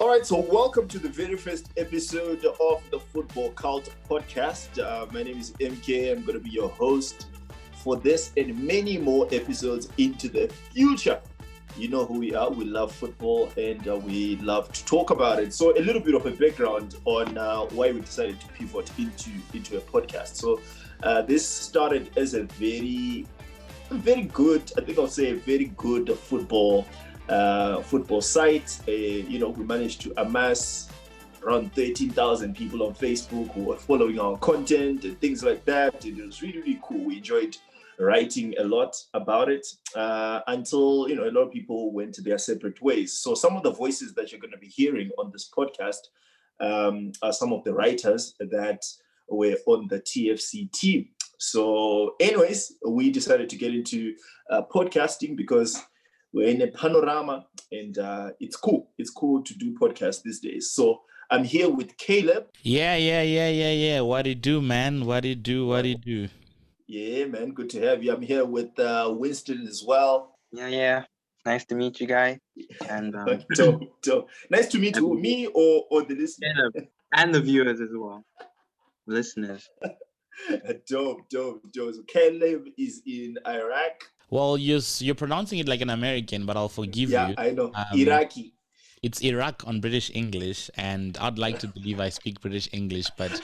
All right, so welcome to the very first episode of the Football Cult Podcast. My name is MK. I'm going to be your host for this and many more episodes into the future. You know who we are. We love football and we love to talk about it. So a little bit of a background on why we decided to pivot into a podcast. So this started as a very good, I think I'll say a very good football site. We managed to amass around 13,000 people on Facebook who were following our content and things like that. And it was really, really cool. We enjoyed writing a lot about it until, a lot of people went to their separate ways. So some of the voices that you're going to be hearing on this podcast are some of the writers that were on the TFC team. So anyways, we decided to get into podcasting because we're in a panorama and it's cool. It's cool to do podcasts these days. So I'm here with Caleb. Yeah. What do you do, man? Yeah, man. Good to have you. I'm here with Winston as well. Yeah. Nice to meet you, guy. And nice to meet you. Me or the listeners? And the viewers as well. Listeners. Dope. So Caleb is in Iraq. Well, you're pronouncing it like an American, but I'll forgive you. Yeah, I know. Iraqi. It's Iraq on British English, and I'd like to believe I speak British English, but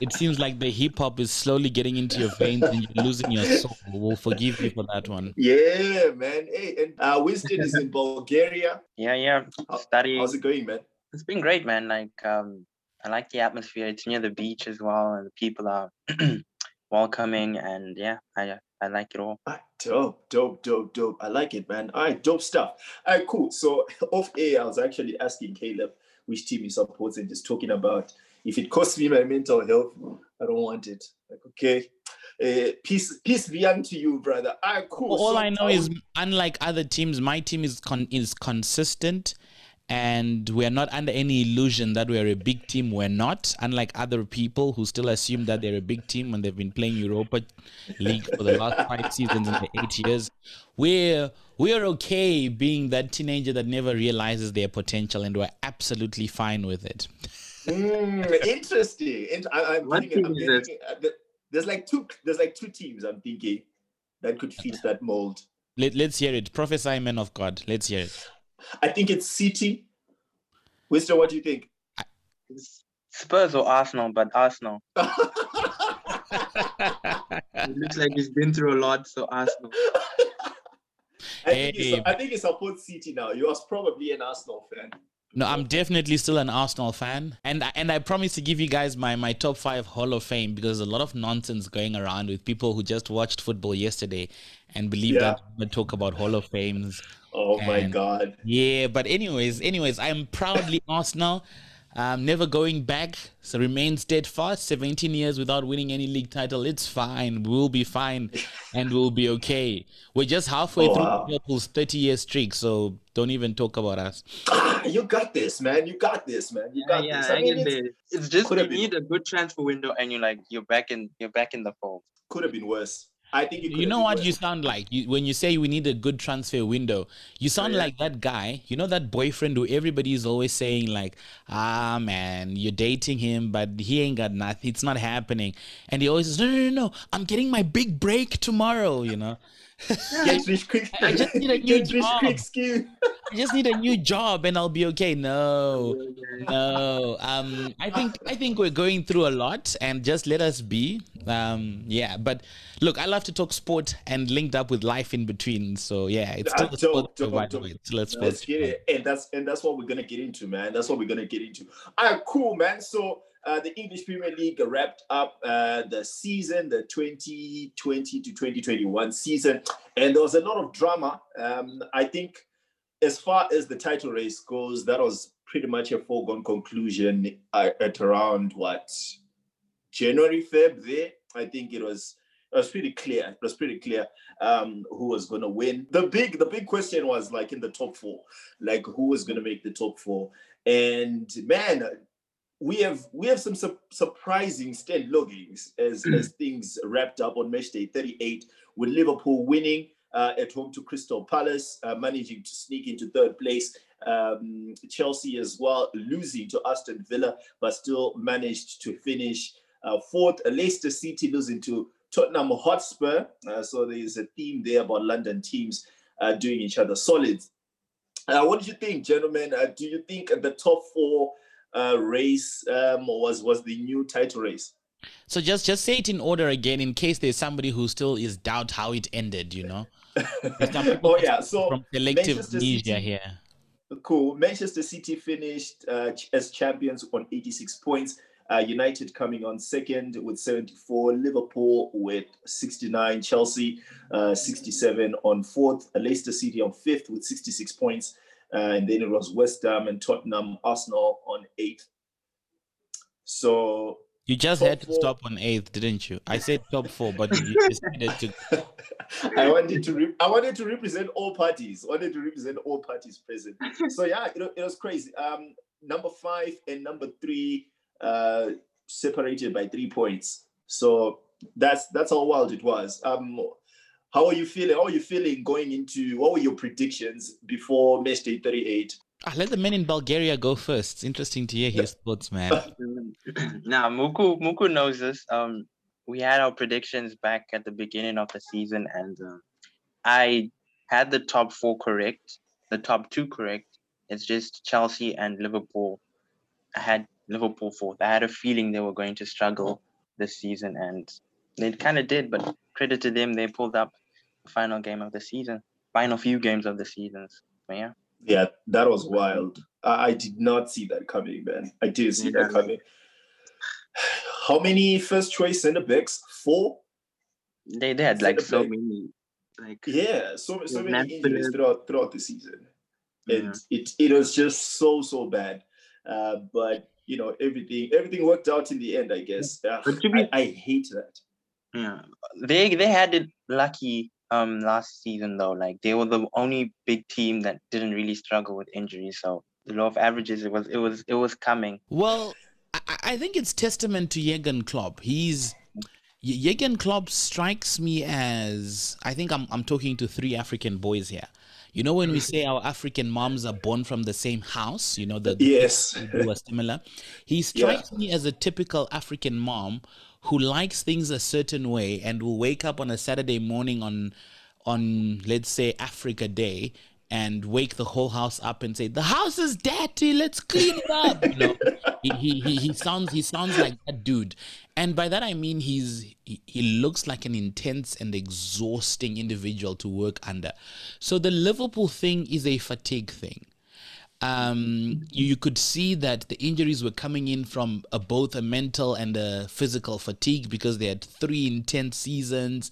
it seems like the hip-hop is slowly getting into your veins and you're losing your soul. We'll forgive you for that one. Yeah, man. Hey, and Winston is in Bulgaria. Yeah. How's it going, man? It's been great, man. I like the atmosphere. It's near the beach as well, and the people are welcoming, and yeah, I like it all. Dope. I like it, man. All right, dope stuff. All right, cool. So off air, I was actually asking Caleb which team he supports and just talking about, if it costs me my mental health, I don't want it. Like, okay. Peace be unto you, brother. All right, cool. All so, I know is, unlike other teams, my team is consistent. And we are not under any illusion that we are a big team. We're not, unlike other people who still assume that they're a big team when they've been playing Europa League for the last 5 seasons in the 8 years. We're okay being that teenager that never realizes their potential, and we're absolutely fine with it. Interesting. There's like two teams I'm thinking that could fit that mold. Let's hear it. Prophesy, man of God. Let's hear it. I think it's City. Winston, what do you think? Spurs or Arsenal, but Arsenal. It looks like he's been through a lot, so Arsenal. I think he supports City now. You are probably an Arsenal fan. No, I'm definitely still an Arsenal fan. And I promise to give you guys my top 5 Hall of Fame, because there's a lot of nonsense going around with people who just watched football yesterday and believe that we talk about Hall of Fames. Oh, my God. Yeah, but anyways, I'm proudly Arsenal. Never going back, so remain steadfast. 17 years without winning any league title. It's fine. We'll be fine and we'll be okay. We're just halfway through Liverpool's 30-year streak, so don't even talk about us. You got this, man. You got this. Yeah, it's just you need a good transfer window and you're back in the fold. Could have been worse. I think you know what you sound like when you say we need a good transfer window. You sound like that guy, that boyfriend who everybody is always saying like, ah, man, you're dating him, but he ain't got nothing. It's not happening. And he always says, no, I'm getting my big break tomorrow, I just need a new job. I just need a new job and I'll be okay. No. I think we're going through a lot, and just let us be. But look, I love to talk sport and linked up with life in between. So yeah, it's still let's get it. And that's what we're gonna get into, man. That's what we're gonna get into. All right, cool, man. So the English Premier League wrapped up the season, the 2020 to 2021 season. And there was a lot of drama. I think as far as the title race goes, that was pretty much a foregone conclusion at around, January, February. I think it was pretty clear. It was pretty clear who was going to win. The big question was in the top 4, who was going to make the top 4. And man, we have some surprising standings as things wrapped up on match day 38, with Liverpool winning at home to Crystal Palace, managing to sneak into 3rd place, Chelsea as well, losing to Aston Villa, but still managed to finish fourth. Leicester City losing to Tottenham Hotspur. So there is a theme there about London teams doing each other solid. What do you think, gentlemen? Do you think the top four race was the new title race? So just say it in order again, in case there's somebody who still is doubt how it ended, you know? Oh, yeah. So from selective amnesia here. Cool. Manchester City finished as champions on 86 points. United coming on second with 74, Liverpool with 69, Chelsea 67 on fourth, Leicester City on fifth with 66 points, and then it was West Ham and Tottenham, Arsenal on eighth. So you just had to stop on eighth, didn't you? I said top four, but you decided to. I wanted to represent all parties. Wanted to represent all parties present. So yeah, it was crazy. Number five and number three. Separated by 3 points, so that's how wild it was. How are you feeling? How are you feeling going into? What were your predictions before match day 38? I let the men in Bulgaria go first. It's interesting to hear his thoughts, man. Now, Muku knows this. We had our predictions back at the beginning of the season, and I had the top four correct, the top two correct. It's just Chelsea and Liverpool. I had Liverpool fourth. I had a feeling they were going to struggle this season, and they kind of did, but credit to them, they pulled up the final game of the season, final few games of the season. So, yeah. Yeah, that was wild. I did not see that coming, man. I didn't see that coming. How many first choice centre-backs? Four? They had like so many. Like, yeah, so many injuries throughout the season. And it was just so bad. But you know, everything worked out in the end, I guess. I hate that. Yeah, they had it lucky last season though. Like they were the only big team that didn't really struggle with injuries. So the law of averages, it was coming. Well, I think it's testament to Jürgen Klopp. Jürgen Klopp strikes me as, I think I'm talking to three African boys here. You know, when we say our African moms are born from the same house, you know, who are similar. He strikes me as a typical African mom who likes things a certain way and will wake up on a Saturday morning on let's say Africa Day and wake the whole house up and say, the house is dirty, let's clean it up. You know, he sounds like that dude. And by that I mean he looks like an intense and exhausting individual to work under. So the Liverpool thing is a fatigue thing. You could see that the injuries were coming in from both a mental and a physical fatigue because they had three intense seasons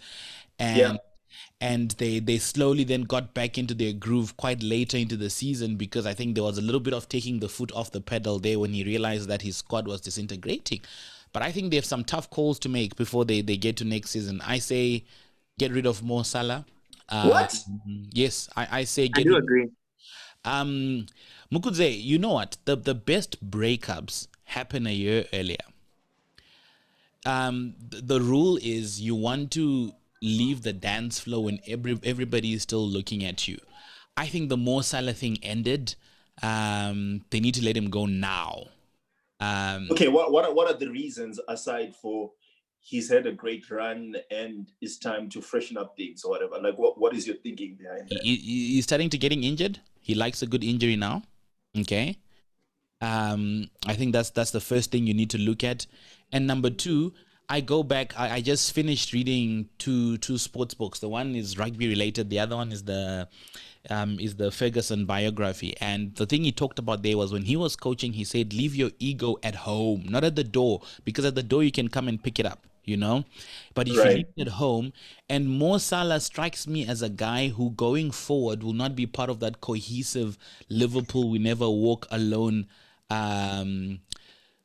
and they slowly then got back into their groove quite later into the season, because I think there was a little bit of taking the foot off the pedal there when he realized that his squad was disintegrating. But I think they have some tough calls to make before they get to next season. I say get rid of Mo Salah. What? Yes, I say get rid. I do agree. Mukudze, you know what? The best breakups happen a year earlier. The rule is you want to leave the dance floor when everybody is still looking at you. I think the Mo Salah thing ended. They need to let him go now. Okay, what are the reasons aside for he's had a great run and it's time to freshen up things or whatever? Like what is your thinking behind that? He's starting to getting injured. He likes a good injury now. Okay. I think that's the first thing you need to look at. And number two, I go back. I just finished reading two sports books. The one is rugby related. The other one is the Ferguson biography. And the thing he talked about there was when he was coaching, he said, leave your ego at home, not at the door, because at the door you can come and pick it up, you know. But if you leave it at home, and Mo Salah strikes me as a guy who going forward will not be part of that cohesive Liverpool, we never walk alone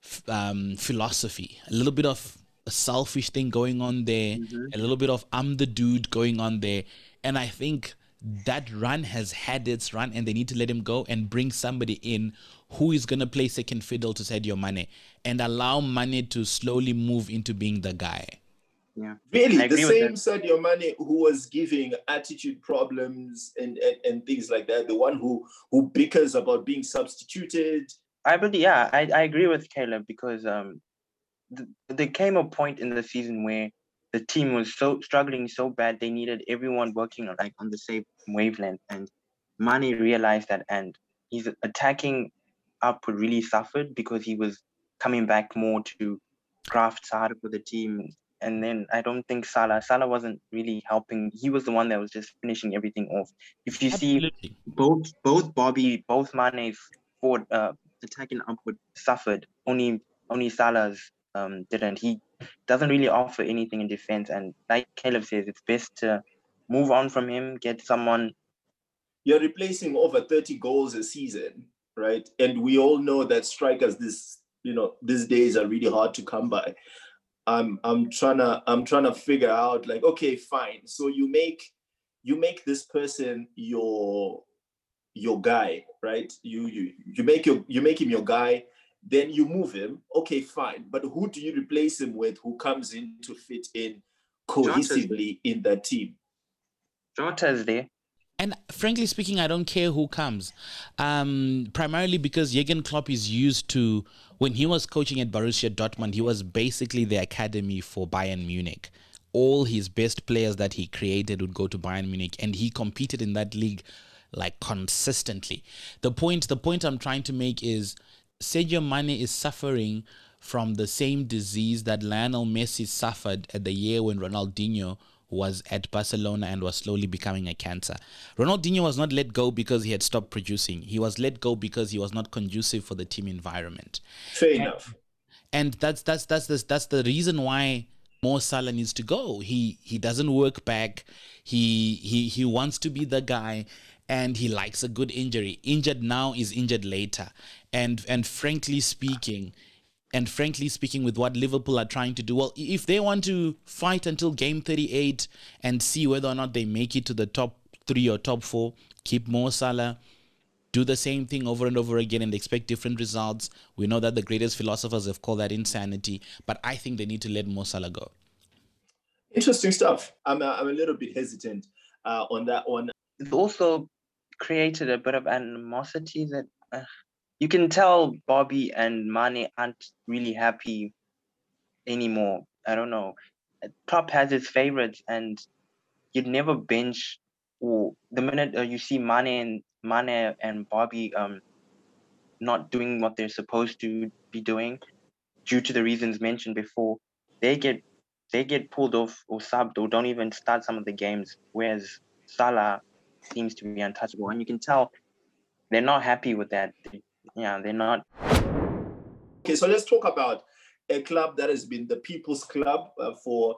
philosophy. A little bit of a selfish thing going on there, a little bit of I'm the dude going on there. And I think that run has had its run and they need to let him go and bring somebody in who is going to play second fiddle to Sadio Mane and allow Mane to slowly move into being the guy. Yeah. Really, the same Sadio Mane who was giving attitude problems and things like that, the one who bickers about being substituted. I believe, yeah, I agree with Caleb because there came a point in the season where the team was struggling so bad they needed everyone working on the same wavelength, and Mane realized that, and his attacking output really suffered because he was coming back more to graft Salah for the team. And then I don't think Salah wasn't really helping. He was the one that was just finishing everything off. If you see both Mane's forward attacking output suffered. Only Salah's didn't. He doesn't really offer anything in defense. And like Caleb says, it's best to move on from him, get someone. You're replacing over 30 goals a season, right? And we all know that strikers these days are really hard to come by. I'm trying to figure out, like, okay, fine. So you make this person your guy, right? You make him your guy, then you move him. Okay, fine. But who do you replace him with? Who comes in to fit in cohesively in that team? Jota's there. And frankly speaking, I don't care who comes. Primarily because Jürgen Klopp is used to, when he was coaching at Borussia Dortmund, he was basically the academy for Bayern Munich. All his best players that he created would go to Bayern Munich, and he competed in that league like consistently. The point I'm trying to make is Sadio Mane is suffering from the same disease that Lionel Messi suffered at the year when Ronaldinho was at Barcelona and was slowly becoming a cancer. Ronaldinho was not let go because he had stopped producing. He was let go because he was not conducive for the team environment. Fair enough. And that's the reason why Mo Salah needs to go. He doesn't work back. He wants to be the guy, and he likes a good injury. Injured now is injured later. And frankly speaking. And frankly speaking, with what Liverpool are trying to do, well, if they want to fight until game 38 and see whether or not they make it to the top 3 or top 4, keep Mo Salah, do the same thing over and over again and expect different results. We know that the greatest philosophers have called that insanity, but I think they need to let Mo Salah go. Interesting stuff. I'm a little bit hesitant on that one. It also created a bit of animosity that... You can tell Bobby and Mane aren't really happy anymore. I don't know. Klopp has his favorites, and you'd never bench. Ooh, the minute you see Mane and Bobby not doing what they're supposed to be doing, due to the reasons mentioned before, they get pulled off or subbed or don't even start some of the games. Whereas Salah seems to be untouchable, and you can tell they're not happy with that. Yeah, they're not. Okay, so let's talk about a club that has been the people's club for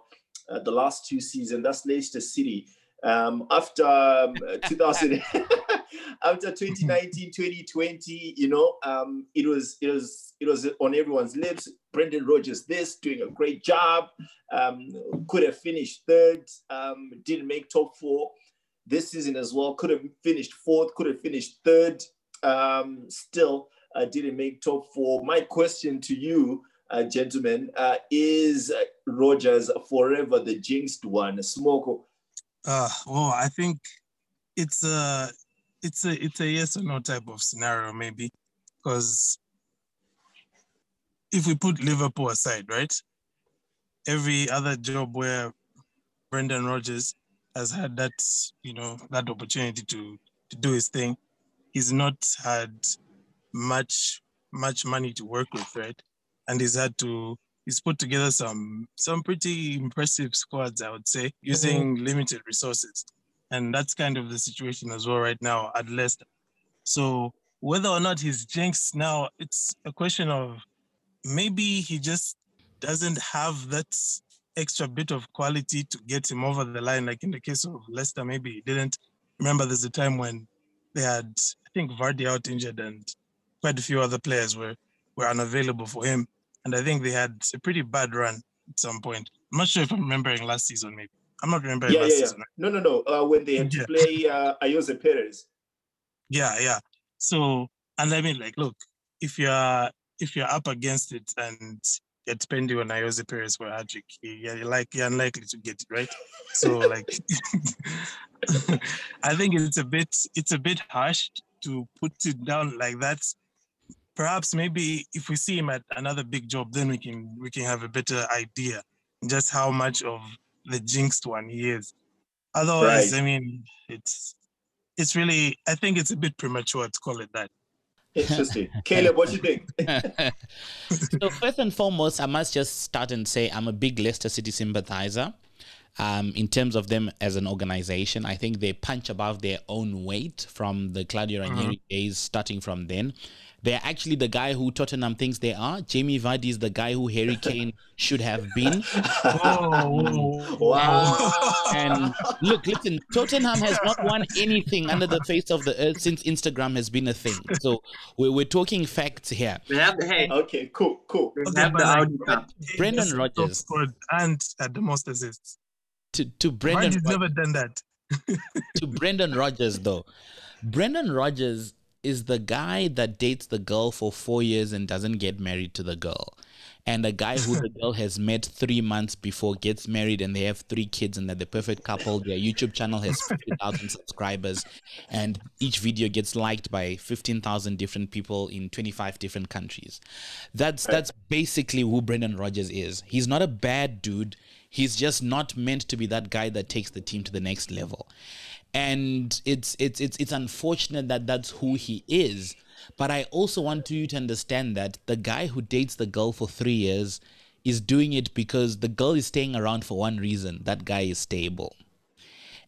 the last two seasons. That's Leicester City. After 2019, 2020, it was on everyone's lips. Brendan Rodgers, doing a great job. Could have finished third. Didn't make top 4 this season as well. Could have finished 4th. Could have finished 3rd. Still didn't make top 4. My question to you, gentlemen, is Rodgers forever the jinxed one? Smoko. I think it's a yes or no type of scenario, maybe, because if we put Liverpool aside, right, every other job where Brendan Rodgers has had that that opportunity to do his thing, he's not had much money to work with, right? And he's put together some pretty impressive squads, I would say, using limited resources. And that's kind of the situation as well right now at Leicester. So whether or not he's jinxed now, it's a question of maybe he just doesn't have that extra bit of quality to get him over the line. Like in the case of Leicester, maybe he didn't. Remember, there's a time when they had... I think Vardy out injured and quite a few other players were unavailable for him. And I think they had a pretty bad run at some point. I'm not sure if I'm remembering last season, maybe. I'm not remembering season. No. When they had to play Ayoze Perez. Yeah. So, and I mean, like, look, if you're up against it and get Spendi or Nayosi Perez for a hat-trick, you're unlikely to get it, right? So like, I think it's a bit harsh to put it down like that. Perhaps maybe if we see him at another big job, then we can have a better idea just how much of the jinxed one he is. Otherwise, right. I mean, it's really, I think it's a bit premature to call it that. Interesting. Caleb, what do you think? So first and foremost, I must just start and say I'm a big Leicester City sympathizer. In terms of them as an organization, I think they punch above their own weight from the Claudio Ranieri days, starting from then. They're actually the guy who Tottenham thinks they are. Jamie Vardy is the guy who Harry Kane should have been. Oh, wow. And look, listen, Tottenham has not won anything under the face of the earth since Instagram has been a thing. So we're talking facts here. We have the head. Okay, cool. We have the outcome. Brendan Rodgers. And at the most assists. To Brendan Rodgers. Never done that. To Brendan Rodgers, though. Brendan Rodgers is the guy that dates the girl for 4 years and doesn't get married to the girl. And a guy who the girl has met 3 months before gets married and they have 3 kids and they're the perfect couple. Their YouTube channel has 50,000 subscribers and each video gets liked by 15,000 different people in 25 different countries. That's basically who Brendan Rodgers is. He's not a bad dude. He's just not meant to be that guy that takes the team to the next level. And it's unfortunate that that's who he is. But I also want you to understand that the guy who dates the girl for 3 years is doing it because the girl is staying around for one reason. That guy is stable.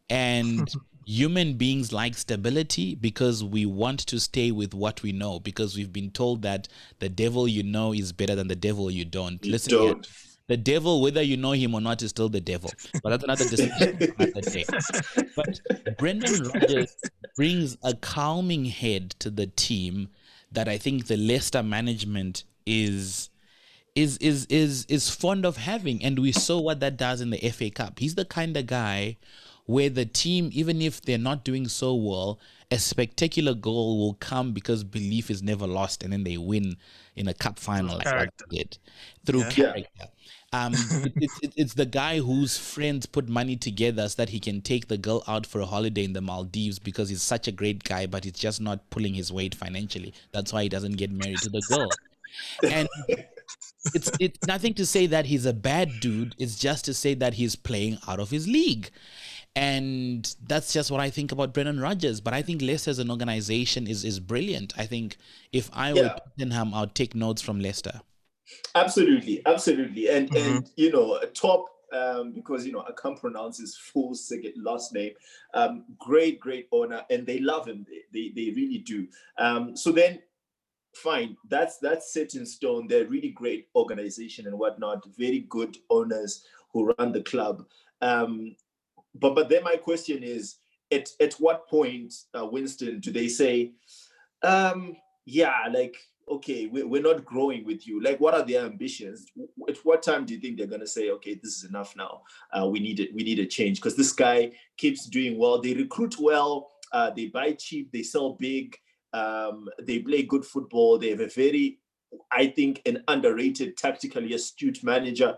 And human beings like stability because we want to stay with what we know, because we've been told that the devil you know is better than the devil you don't. Listen, the devil, whether you know him or not, is still the devil. But that's another discussion for another day. But Brendan Rodgers brings a calming head to the team that I think the Leicester management is fond of having. And we saw what that does in the FA Cup. He's the kind of guy where the team, even if they're not doing so well, a spectacular goal will come because belief is never lost, and then they win in a cup final like they did through character. It's the guy whose friends put money together so that he can take the girl out for a holiday in the Maldives because he's such a great guy, but it's just not pulling his weight financially. That's why he doesn't get married to the girl. And it's nothing to say that he's a bad dude. It's just to say that he's playing out of his league. And that's just what I think about Brendan Rodgers. But I think Leicester as an organization is brilliant. I think if I were Tottenham, I would take notes from Leicester. Absolutely. And you know, top, because, you know, I can't pronounce his full last name. Great owner. And they love him. They really do. So then, fine. That's set in stone. They're a really great organization and whatnot. Very good owners who run the club. But then my question is, at what point, Winston, do they say, okay, we're not growing with you. Like, what are their ambitions? At what time do you think they're going to say, okay, this is enough now. We need a change because this guy keeps doing well. They recruit well. They buy cheap. They sell big. They play good football. They have a very, I think, an underrated, tactically astute manager.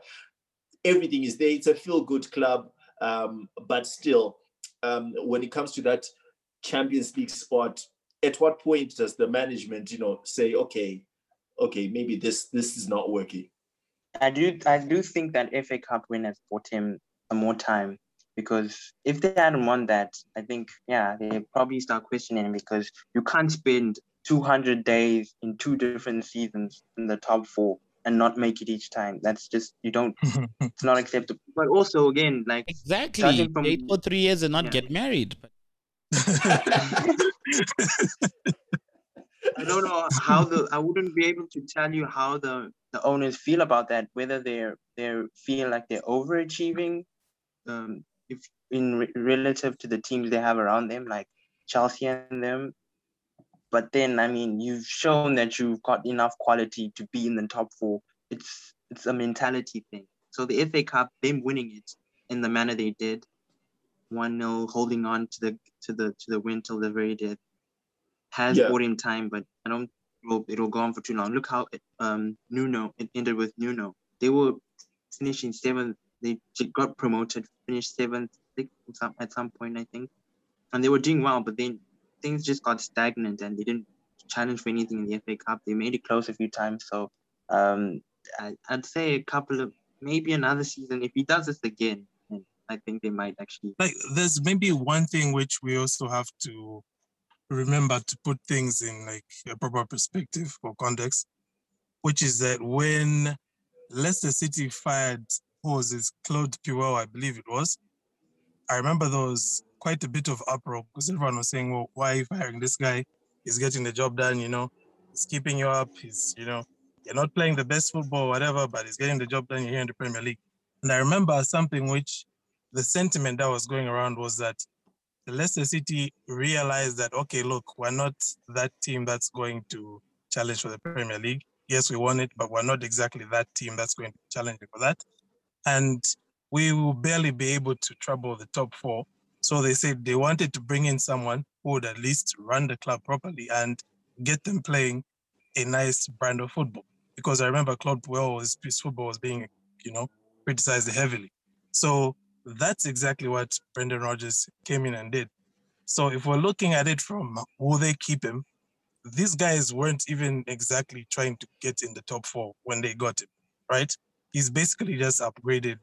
Everything is there. It's a feel-good club. But still, when it comes to that Champions League spot, at what point does the management, you know, say, okay, maybe this is not working? I do think that FA Cup win has bought him some more time, because if they hadn't won that, I think, they probably start questioning him, because you can't spend 200 days in 2 different seasons in the top 4. And not make it each time. That's just, you don't, it's not acceptable. But also, again, like, exactly, from 8 or 3 years and not get married. I don't know how I wouldn't be able to tell you how the owners feel about that, whether they feel like they're overachieving if in relative to the teams they have around them, like Chelsea and them. But then, I mean, you've shown that you've got enough quality to be in the top 4. It's a mentality thing. So the FA Cup, them winning it in the manner they did, 1-0, holding on to the win till the very death, has bought him time. But I don't hope it'll go on for too long. Look how it ended with Nuno. they were finishing seventh. They got promoted, finished seventh, sixth at some point, I think. And they were doing well, but then things just got stagnant and they didn't challenge for anything in the FA Cup. They made it close a few times. So I'd say a couple of, maybe another season. If he does this again, I think they might actually. Like, there's maybe one thing which we also have to remember to put things in like a proper perspective or context, which is that when Leicester City fired Claude Puel, I believe it was, I remember there was quite a bit of uproar because everyone was saying, well, why are you firing this guy? He's getting the job done, you know, he's keeping you up, he's, you know, you're not playing the best football, whatever, but he's getting the job done, you're here in the Premier League. And I remember something which the sentiment that was going around was that Leicester City realized that, okay, look, we're not that team that's going to challenge for the Premier League. Yes, we won it, but we're not exactly that team that's going to challenge for that. And we will barely be able to trouble the top four. So they said they wanted to bring in someone who would at least run the club properly and get them playing a nice brand of football. Because I remember Claude Puel's football was being, you know, criticized heavily. So that's exactly what Brendan Rodgers came in and did. So if we're looking at it from will they keep him, these guys weren't even exactly trying to get in the top four when they got him, right? He's basically just upgraded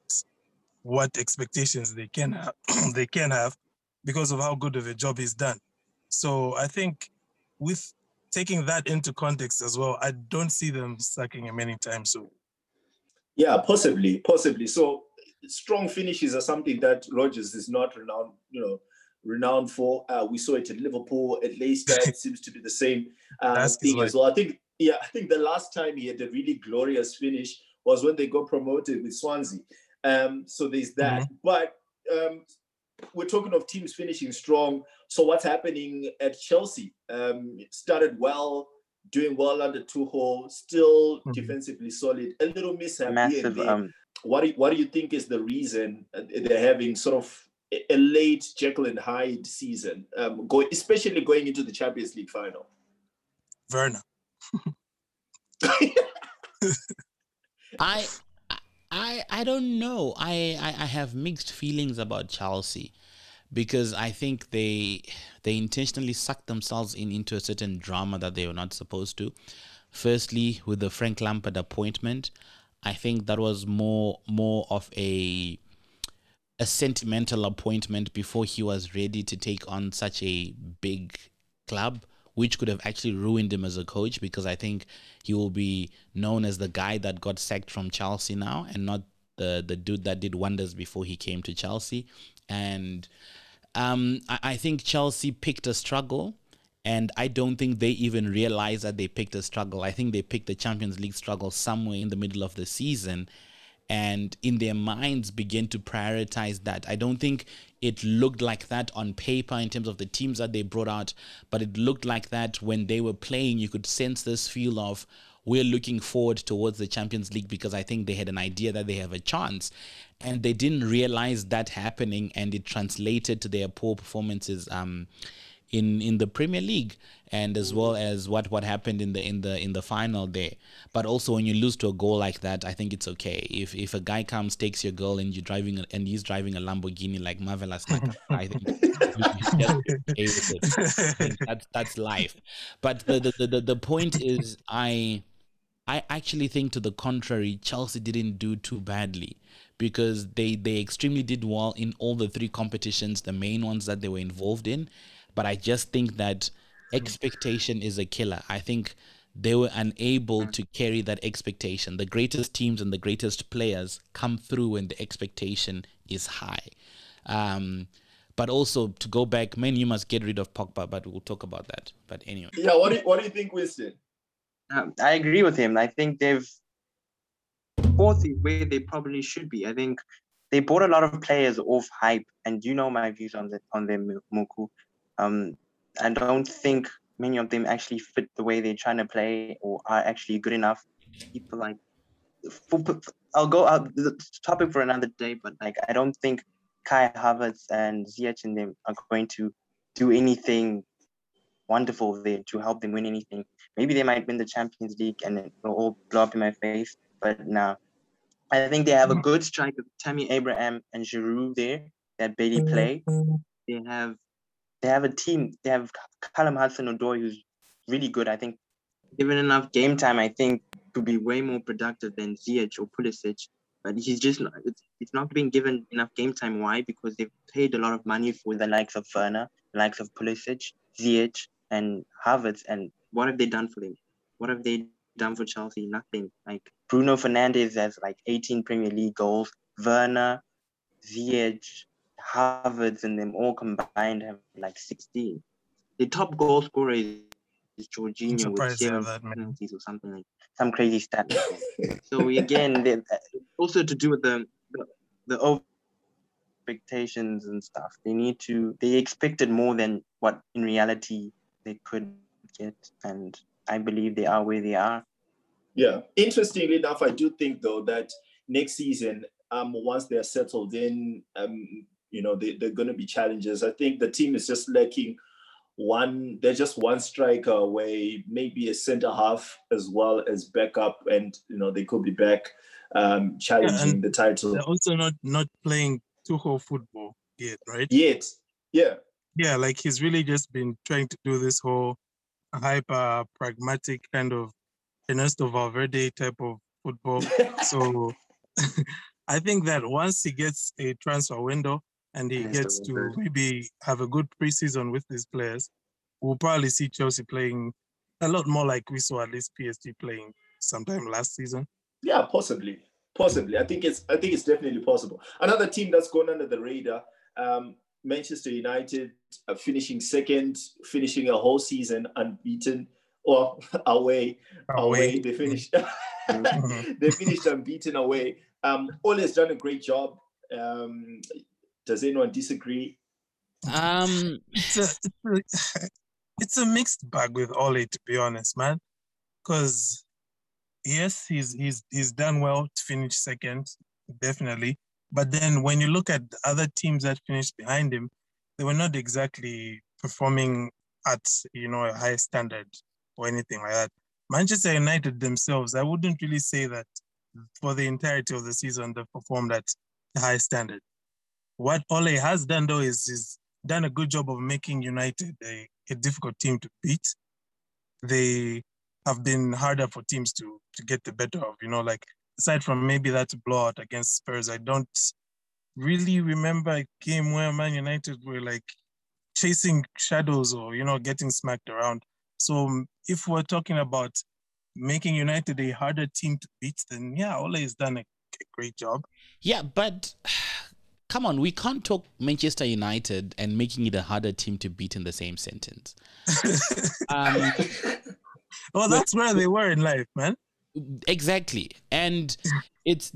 what expectations they can have, because of how good of a job he's done. So I think with taking that into context as well, I don't see them sacking him anytime soon. Yeah, possibly. So strong finishes are something that Rodgers is not renowned for. We saw it at Liverpool, at Leicester. It seems to be the same thing as well. I think the last time he had a really glorious finish was when they got promoted with Swansea. So there's that. Mm-hmm. But we're talking of teams finishing strong. So what's happening at Chelsea? Started well, doing well under Tuchel, still defensively solid. A little mishap here and there. What do you think is the reason they're having sort of a late Jekyll and Hyde season, especially going into the Champions League final? Werner. I don't know. I have mixed feelings about Chelsea because I think they intentionally sucked themselves into a certain drama that they were not supposed to. Firstly, with the Frank Lampard appointment, I think that was more of a sentimental appointment before he was ready to take on such a big club, which could have actually ruined him as a coach, because I think he will be known as the guy that got sacked from Chelsea now and not the dude that did wonders before he came to Chelsea. And I think Chelsea picked a struggle. And I don't think they even realized that they picked a struggle. I think they picked the Champions League struggle somewhere in the middle of the season, and in their minds began to prioritize that. I don't think it looked like that on paper in terms of the teams that they brought out, but it looked like that when they were playing. You could sense this feel of, we're looking forward towards the Champions League, because I think they had an idea that they have a chance, and they didn't realize that happening, and it translated to their poor performances in the Premier League, and as well as what happened in the final there. But also, when you lose to a goal like that, I think it's okay. If a guy comes, takes your goal, and he's driving a Lamborghini like Marvelous, I think that's life. But the point is, I actually think, to the contrary, Chelsea didn't do too badly, because they extremely did well in all the three competitions, the main ones that they were involved in. But I just think that expectation is a killer. I think they were unable to carry that expectation. The greatest teams and the greatest players come through when the expectation is high. But also, to go back, man, you must get rid of Pogba, but we'll talk about that. But anyway. Yeah, what do you think, Winston? I agree with him. I think they've fourth is where they probably should be. I think they bought a lot of players off hype, and you know my views on them, Moku. I don't think many of them actually fit the way they're trying to play or are actually good enough. People like, I'll go out the topic for another day, but like, I don't think Kai Havertz and Ziyech and them are going to do anything wonderful there to help them win anything. Maybe they might win the Champions League and it'll all blow up in my face, but nah, I think they have a good striker, Tammy Abraham and Giroud there that barely play. They have a team. They have Callum Hudson-Odoi, who's really good. I think given enough game time, I think could be way more productive than Ziyech or Pulisic. But he's just not, it's not being given enough game time. Why? Because they've paid a lot of money for the likes of Werner, the likes of Pulisic, Ziyech, and Havertz. And what have they done for them? What have they done for Chelsea? Nothing. Like Bruno Fernandes has like 18 Premier League goals. Werner, Ziyech, Havertz, and them all combined have like 16. The top goal scorer is Jorginho with 7 penalties or something like that. Some crazy stat. So again, also to do with the over expectations and stuff. They expected more than what in reality they could get, and I believe they are where they are. Yeah. Interestingly enough, I do think though that next season, once they're settled in, they're going to be challenges. I think the team is just lacking. They're just one striker away, maybe a centre half as well as backup, and they could be back challenging the title. They're also not playing Tuchel football yet, right? Yeah, like he's really just been trying to do this whole hyper pragmatic kind of Ernesto Valverde type of football. So I think that once he gets a transfer window, and he gets to maybe have a good preseason with these players, we'll probably see Chelsea playing a lot more like we saw at least PSG playing sometime last season. Yeah, possibly. I think it's definitely possible. Another team that's gone under the radar, Manchester United, finishing second, finishing a whole season unbeaten, or away. They finished. They finished unbeaten away. Ole's done a great job. Does anyone disagree? It's a mixed bag with Ole, to be honest, man. Because yes, he's done well to finish second, definitely. But then when you look at the other teams that finished behind him, they were not exactly performing at a high standard or anything like that. Manchester United themselves, I wouldn't really say that for the entirety of the season they performed at a high standard. What Ole has done, though, is he's done a good job of making United a difficult team to beat. They have been harder for teams to get the better of, like aside from maybe that blowout against Spurs, I don't really remember a game where Man United were like chasing shadows or, getting smacked around. So if we're talking about making United a harder team to beat, then yeah, Ole has done a great job. Yeah, but... come on, we can't talk Manchester United and making it a harder team to beat in the same sentence. Well, that's where they were in life, man. Exactly. And it's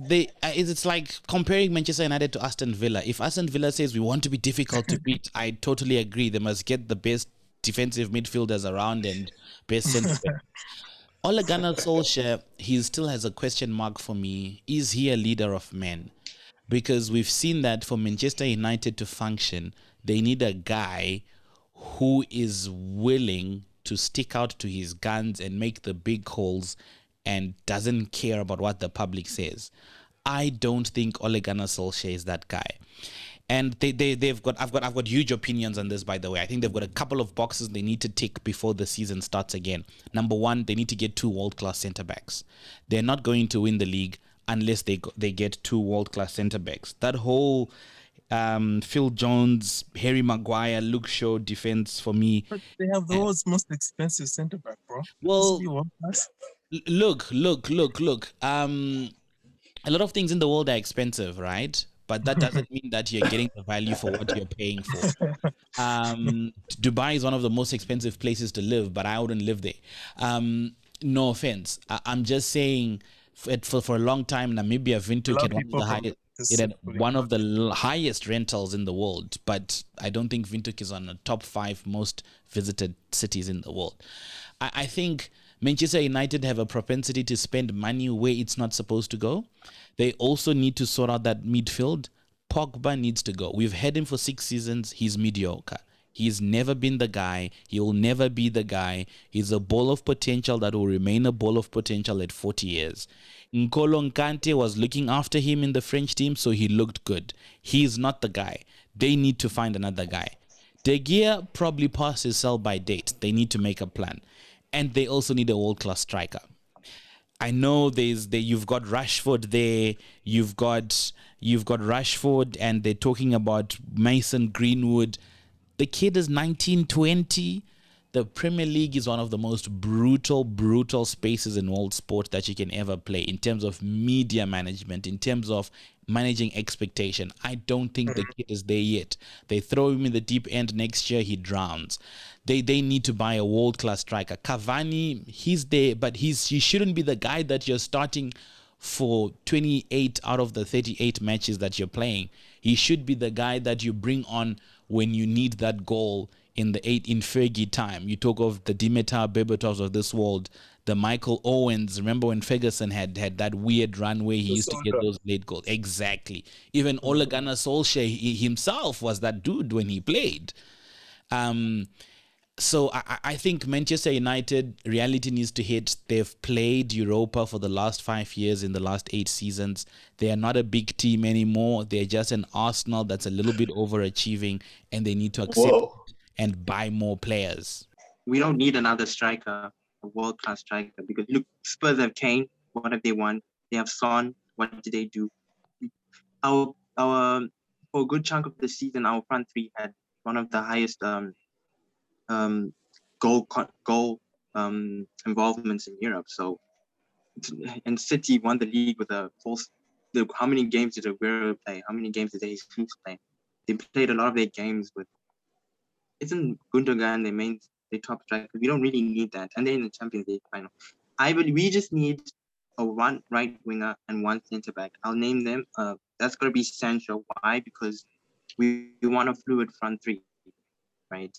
like comparing Manchester United to Aston Villa. If Aston Villa says we want to be difficult to beat, I totally agree. They must get the best defensive midfielders around and best centre. Ole Gunnar Solskjaer, he still has a question mark for me. Is he a leader of men? Because we've seen that for Manchester United to function, they need a guy who is willing to stick out to his guns and make the big calls and doesn't care about what the public says. I don't think Ole Gunnar Solskjaer is that guy. And I've got huge opinions on this, by the way. I think they've got a couple of boxes they need to tick before the season starts again. Number one, they need to get 2 world-class centre-backs. They're not going to win the league unless they get 2 world-class centre-backs. That whole Phil Jones, Harry Maguire, Luke Shaw defence for me. But they have the world's most expensive centre-back, bro. Well, look. A lot of things in the world are expensive, right? But that doesn't mean that you're getting the value for what you're paying for. Dubai is one of the most expensive places to live, but I wouldn't live there. No offence. I'm just saying... For a long time, Namibia Windhoek had one of the highest rentals in the world, but I don't think Windhoek is on the top 5 most visited cities in the world. I think Manchester United have a propensity to spend money where it's not supposed to go. They also need to sort out that midfield. Pogba needs to go. We've had him for 6 seasons. He's mediocre. He's never been the guy. He will never be the guy. He's a ball of potential that will remain a ball of potential at 40 years. N'Golo Kanté was looking after him in the French team, so he looked good. He's not the guy. They need to find another guy. De Gea probably passed his sell-by date. They need to make a plan. And they also need a world-class striker. I know you've got Rashford there. You've got Rashford, and they're talking about Mason Greenwood. The kid is 19, 20. The Premier League is one of the most brutal spaces in world sport that you can ever play in terms of media management, in terms of managing expectation. I don't think the kid is there yet. They throw him in the deep end next year, he drowns. They need to buy a world-class striker. Cavani, he's there, but he shouldn't be the guy that you're starting for 28 out of the 38 matches that you're playing. He should be the guy that you bring on when you need that goal in the eight in Fergie time. You talk of the Dimitar Berbatovs of this world, the Michael Owens. Remember when Ferguson had that weird run where he used to get those late goals? Exactly. Even Ole Gunnar Solskjaer himself was that dude when he played. So I think Manchester United, reality needs to hit. They've played Europa for the last 5 years in the last 8 seasons. They are not a big team anymore. They're just an Arsenal that's a little bit overachieving, and they need to accept and buy more players. We don't need another striker, a world-class striker, because look, Spurs have Kane. What have they won? They have Son. What did they do? Our for a good chunk of the season, our front three had one of the highest goal involvements in Europe. So, and City won the league with a false. How many games did Aguero play? How many games did Jesus play? They played a lot of their games with. Isn't Gundogan their top striker? We don't really need that, and they're in the Champions League final. I believe we just need one right winger and one centre back. I'll name them. That's gonna be Sancho. Why? Because we want a fluid front three, right?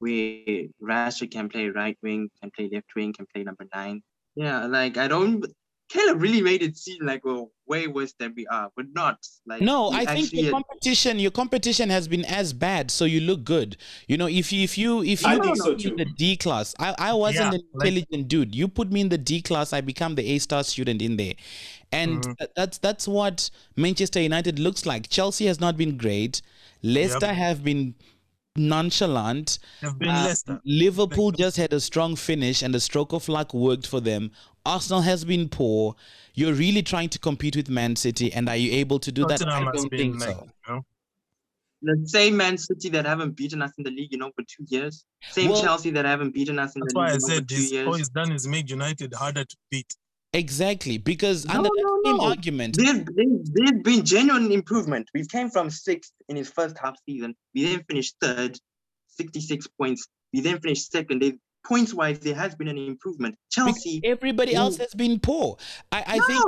We Rashford can play right wing, can play left wing, can play number 9. Yeah, like Caleb really made it seem like we're way worse than we are, but not. Like, no, I think your competition has been as bad, so you look good. You know, if you put me in the D class, I wasn't an intelligent dude. You put me in the D class, I become the A-star student in there, and that's what Manchester United looks like. Chelsea has not been great. Leicester have been nonchalant. Liverpool just had a strong finish and a stroke of luck worked for them. Arsenal has been poor. You're really trying to compete with Man City, and are you able to do that? I don't think so. The same Man City that haven't beaten us in the league, for 2 years. Same Chelsea that haven't beaten us in the league. That's why I said all he's done is make United harder to beat. Exactly, because under that same argument, there's been genuine improvement. We came from 6th in his first half season. We then finished 3rd, 66 points. We then finished 2nd. Points-wise, there has been an improvement. Chelsea, because everybody else has been poor. I think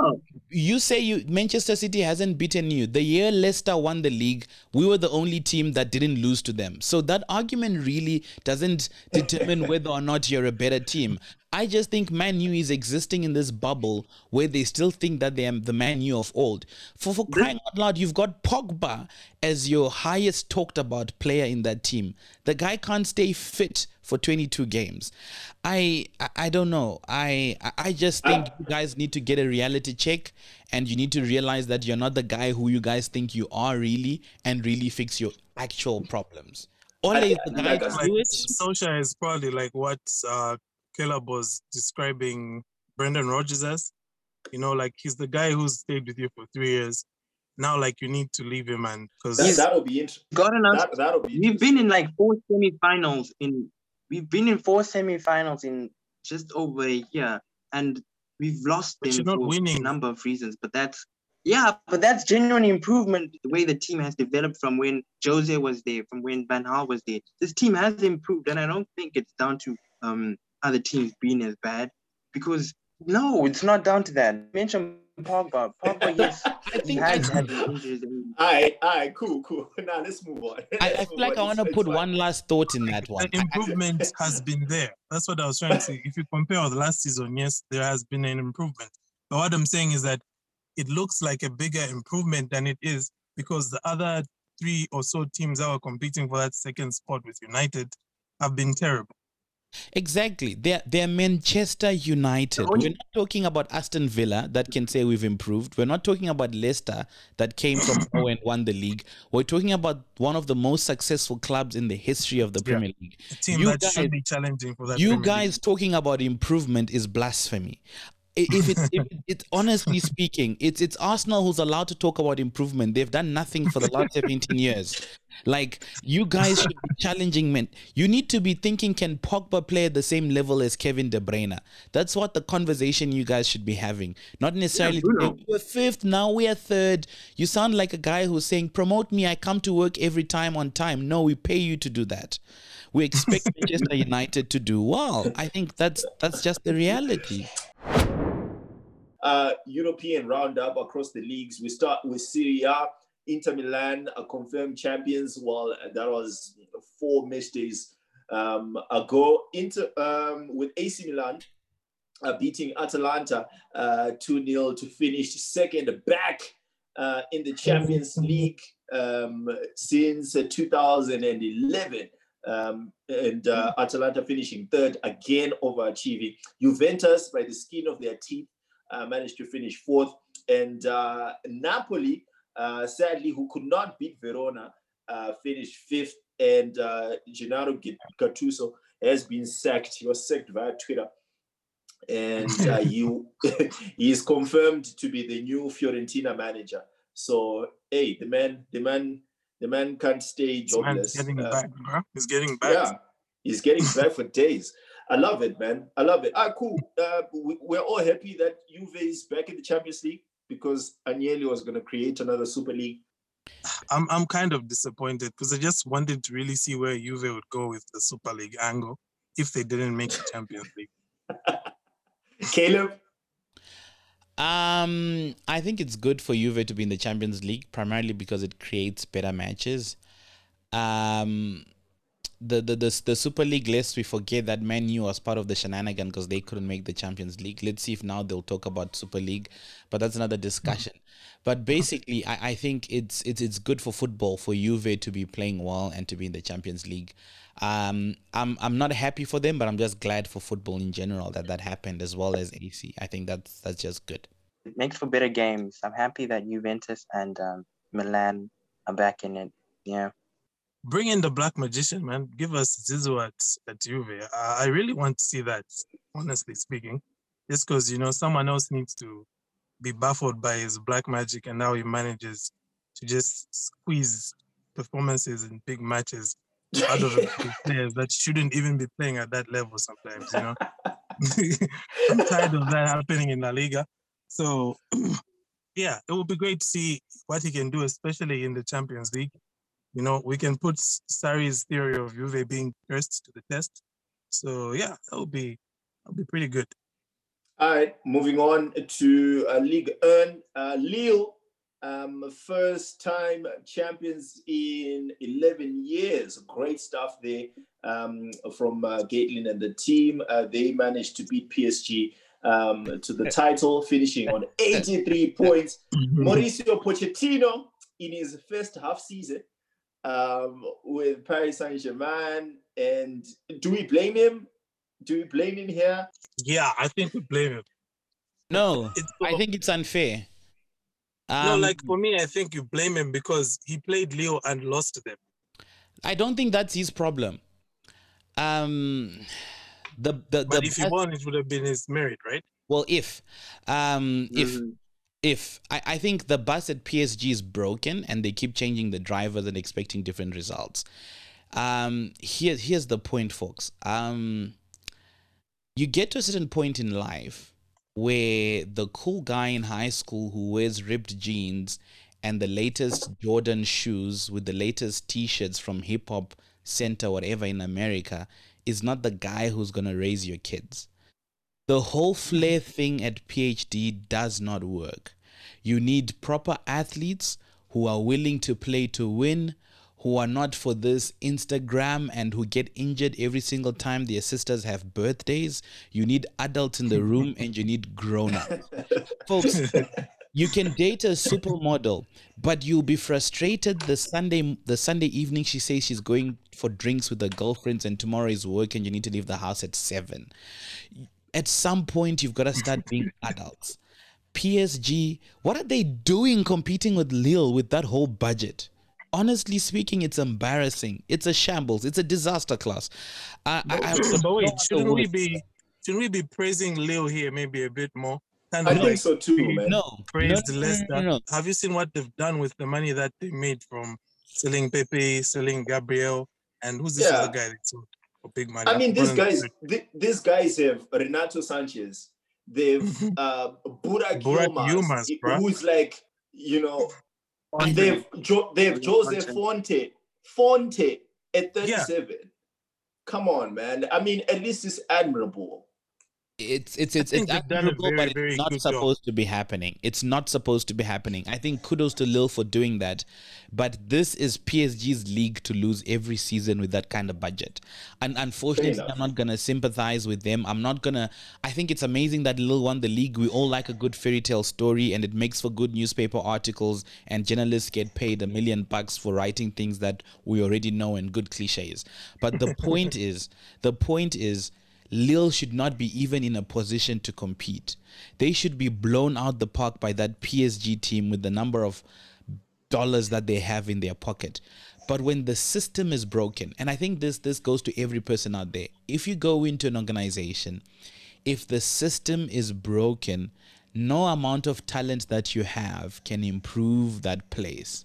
you say Manchester City hasn't beaten you. The year Leicester won the league, we were the only team that didn't lose to them. So that argument really doesn't determine whether or not you're a better team. I just think Man U is existing in this bubble where they still think that they are the Man U of old. For crying out loud, you've got Pogba as your highest talked about player in that team. The guy can't stay fit for 22 games. I don't know. I just think you guys need to get a reality check, and you need to realize that you're not the guy who you guys think you are really, and really fix your actual problems. Ole is the guy to do it. Solskjaer is probably like what Caleb was describing Brendan Rodgers as, he's the guy who's stayed with you for 3 years. Now, you need to leave him, and because that'll be interesting. We've been in four semifinals in just over a year, and we've lost them for a number of reasons. But that's genuine improvement. The way the team has developed from when Jose was there, from when Van Gaal was there, this team has improved, and I don't think it's down to other teams being as bad, because it's not down to that. Mention Pogba. Yes. I think cool. Now let's move on. I feel like I want to put one last thought in that one. The improvement has been there. That's what I was trying to say. If you compare with last season, yes, there has been an improvement. But what I'm saying is that it looks like a bigger improvement than it is, because the other 3 or so teams that were competing for that second spot with United have been terrible. Exactly. They're Manchester United. We're not talking about Aston Villa that can say we've improved. We're not talking about Leicester that came from nowhere and won the league. We're talking about one of the most successful clubs in the history of the Premier League. A team that should be challenging for that. You guys talking about improvement is blasphemy. If it's honestly speaking, it's Arsenal who's allowed to talk about improvement. They've done nothing for the last 17 years. Like, you guys should be challenging men. You need to be thinking, can Pogba play at the same level as Kevin De Bruyne? That's what the conversation you guys should be having. Not necessarily, we were fifth, now we are third. You sound like a guy who's saying, promote me, I come to work every time on time. No, we pay you to do that. We expect Manchester United to do well. I think that's just the reality. European roundup across the leagues. We start with Serie A. Inter Milan are confirmed champions. Well, that was 4 match days ago. With AC Milan beating Atalanta 2-0 to finish second back in the Champions League since 2011. And Atalanta finishing third, again overachieving. Juventus, by the skin of their teeth, managed to finish fourth. And Napoli, sadly, who could not beat Verona, finished fifth. And Gennaro Gattuso has been sacked. He was sacked via Twitter. And he is confirmed to be the new Fiorentina manager. So, hey, the man can't stay jobless. He's getting back, bro. He's getting back. Yeah, he's getting back for days. I love it, man. I love it. Ah, cool. We're all happy that Juve is back in the Champions League because Agnelli was going to create another Super League. I'm kind of disappointed because I just wanted to really see where Juve would go with the Super League angle if they didn't make the Champions League. Caleb? I think it's good for Juve to be in the Champions League, primarily because it creates better matches. The Super League, lest we forget that Man U was part of the shenanigan because they couldn't make the Champions League. Let's see if now they'll talk about Super League, but that's another discussion. But basically, I think it's good for football for Juve to be playing well and to be in the Champions League. I'm not happy for them, but I'm just glad for football in general that happened, as well as AC. I think that's just good. It makes for better games. I'm happy that Juventus and Milan are back in it. Yeah. Bring in the black magician, man. Give us Zizou at Juve. I really want to see that, honestly speaking. Just because, you know, someone else needs to be baffled by his black magic, and now he manages to just squeeze performances in big matches out of players that shouldn't even be playing at that level sometimes, you know. I'm tired of that happening in La Liga. So, yeah, it would be great to see what he can do, especially in the Champions League. You know, we can put Sarri's theory of Juve being cursed to the test. So, yeah, that'll be pretty good. All right, moving on to Ligue 1. Lille, first-time champions in 11 years. Great stuff there from Gaetlin and the team. They managed to beat PSG to the title, finishing on 83 points. Mauricio Pochettino, in his first half-season, with Paris Saint-Germain. And do we blame him? Do we blame him here? Yeah, I think we blame him. No, I think it's unfair. No, like for me, I think you blame him because he played Leo and lost to them. I don't think that's his problem. But if he won, it would have been his merit, right? Well, I think the bus at PSG is broken and they keep changing the drivers and expecting different results. Here's the point, folks. You get to a certain point in life where the cool guy in high school who wears ripped jeans and the latest Jordan shoes with the latest T-shirts from Hip Hop Center, whatever, in America, is not the guy who's going to raise your kids. The whole flair thing at PhD does not work. You need proper athletes who are willing to play to win, who are not for this Instagram and who get injured every single time their sisters have birthdays. You need adults in the room and you need grown-ups. Folks, You can date a supermodel, but you'll be frustrated the Sunday evening she says she's going for drinks with her girlfriends and tomorrow is work and you need to leave the house at 7. At some point, you've got to start being adults. PSG, what are they doing competing with Lille with that whole budget? Honestly speaking, it's embarrassing. It's a shambles. It's a disaster class. Shouldn't we be praising Lille here maybe a bit more? I think so too, man. No. Have you seen what they've done with the money that they made from selling Pepe, selling Gabriel, and who's this other guy that's for big money? I mean, these guys have Renato Sanchez. They've Burak Yilmaz, who's like, you know, Fonte. They've Jose Fonte at 37. Yeah. Come on, man. I mean, at least it's admirable. It's admirable, but it's not supposed to be happening. It's not supposed to be happening. I think kudos to Lille for doing that. But this is PSG's league to lose every season with that kind of budget. And unfortunately, I'm not going to sympathize with them. I think it's amazing that Lille won the league. We all like a good fairy tale story and it makes for good newspaper articles and journalists get paid $1 million for writing things that we already know and good cliches. But the point is, Lille should not be even in a position to compete. They should be blown out the park by that PSG team with the number of dollars that they have in their pocket. But when the system is broken, and I think this goes to every person out there, if you go into an organization, if the system is broken, no amount of talent that you have can improve that place.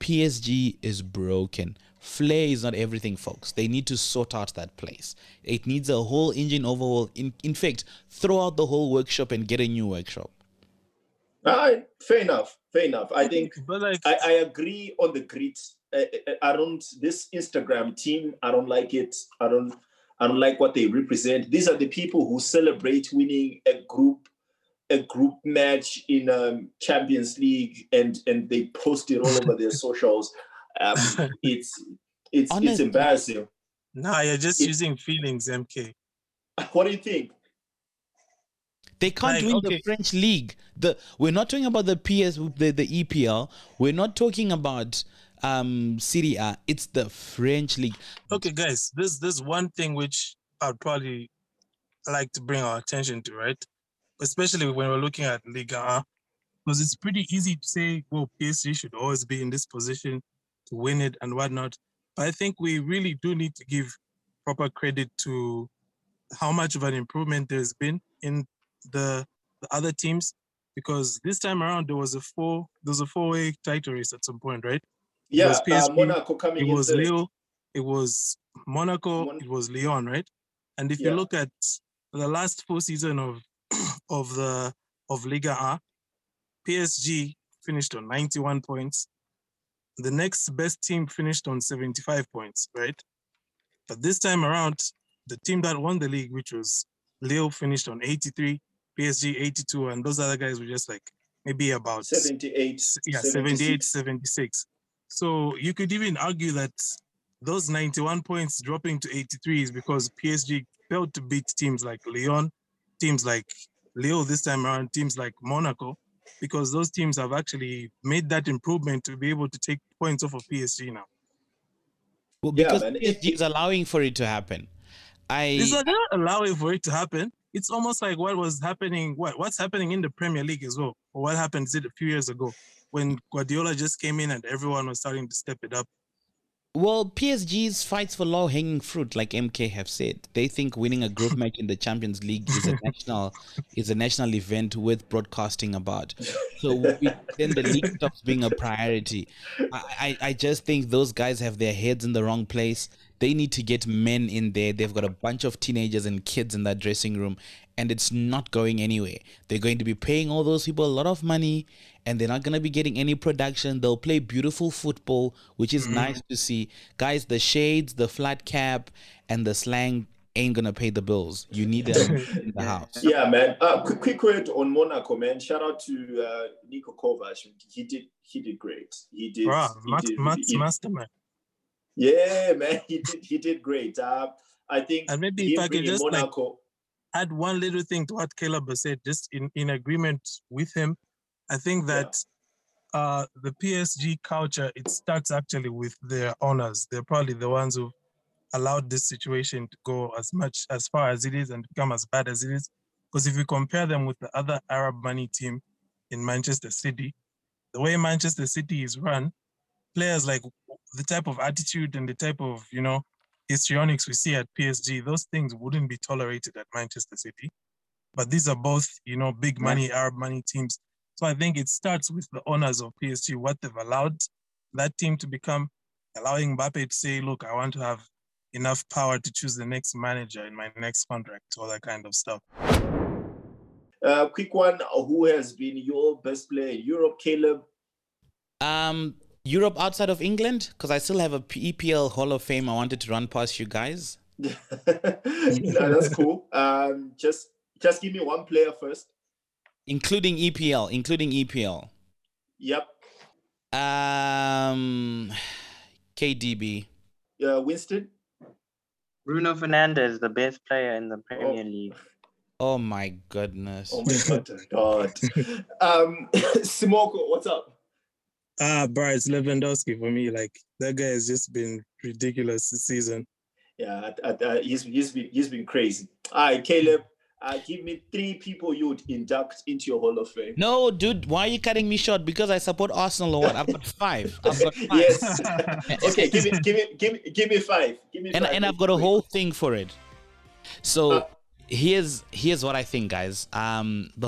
PSG is broken. Flair is not everything, folks. They need to sort out that place. It needs a whole engine overhaul. In fact, throw out the whole workshop and get a new workshop. Fair enough. I think I agree on the grit. I don't. This Instagram team, I don't like it. I don't like what they represent. These are the people who celebrate winning a group match in Champions League, and they post it all over their socials. It's embarrassing. No, you're just using feelings, MK. What do you think? They can't win the French league. We're not talking about the the EPL. We're not talking about Serie A. It's the French league. Okay, guys, this one thing which I'd probably like to bring our attention to, right? Especially when we're looking at Liga, because it's pretty easy to say, well, PSG should always be in this position to win it and whatnot. But I think we really do need to give proper credit to how much of an improvement there's been in the other teams, because this time around there was a four-way title race at some point, right? Yeah, it was PSG, Monaco coming in. It was Lille, it was Monaco, it was Lyon, right? And if you look at the last full season of Liga A, PSG finished on 91 points. The next best team finished on 75 points, right? But this time around, the team that won the league, which was Lille, finished on 83, PSG 82, and those other guys were just like maybe about 78, 76. So you could even argue that those 91 points dropping to 83 is because PSG failed to beat teams like Lyon, teams like Lille this time around, teams like Monaco, because those teams have actually made that improvement to be able to take points off of PSG now. Well, because PSG is allowing for it to happen. It's not allowing for it to happen. It's almost like what was happening, what's happening in the Premier League as well, or what happened a few years ago when Guardiola just came in and everyone was starting to step it up. Well, PSG's fights for low-hanging fruit, like MK have said. They think winning a group match in the Champions League is a national event worth broadcasting about. So then the league stops being a priority. I just think those guys have their heads in the wrong place. They need to get men in there. They've got a bunch of teenagers and kids in that dressing room, and it's not going anywhere. They're going to be paying all those people a lot of money, and they're not going to be getting any production. They'll play beautiful football, which is nice to see. Guys, the shades, the flat cap, and the slang ain't going to pay the bills. You need them in the house. Yeah, man. Quick word on Monaco, man. Shout out to Niko Kovac. He did great. Masterman. Yeah, man, he did great. I think, and maybe if I can just Monaco, add one little thing to what Caleb said, just in agreement with him. I think that the PSG culture, it starts actually with their owners. They're probably the ones who allowed this situation to go as much as far as it is and become as bad as it is. Because if you compare them with the other Arab money team in Manchester City, the way Manchester City is run, players like the type of attitude and the type of, you know, histrionics we see at PSG, those things wouldn't be tolerated at Manchester City. But these are both, you know, big money, Arab money teams. So I think it starts with the owners of PSG, what they've allowed that team to become, allowing Mbappe to say, look, I want to have enough power to choose the next manager in my next contract, all that kind of stuff. Quick one, who has been your best player in Europe, Caleb? Europe outside of England? Because I still have a EPL Hall of Fame I wanted to run past you guys. No, that's cool. Just give me one player first. Including EPL. Yep. KDB. Winston? Bruno Fernandes, the best player in the Premier League. Oh my goodness. Oh my God. Simoko, what's up? It's Lewandowski for me. Like, that guy has just been ridiculous this season. Yeah, he's been crazy. All right, Caleb, give me three people you would induct into your Hall of Fame. No, dude, why are you cutting me short? Because I support Arsenal or what? I've got five. Yes. Okay, give me five. Give me five. And I've got a whole thing for it. So here's what I think, guys. The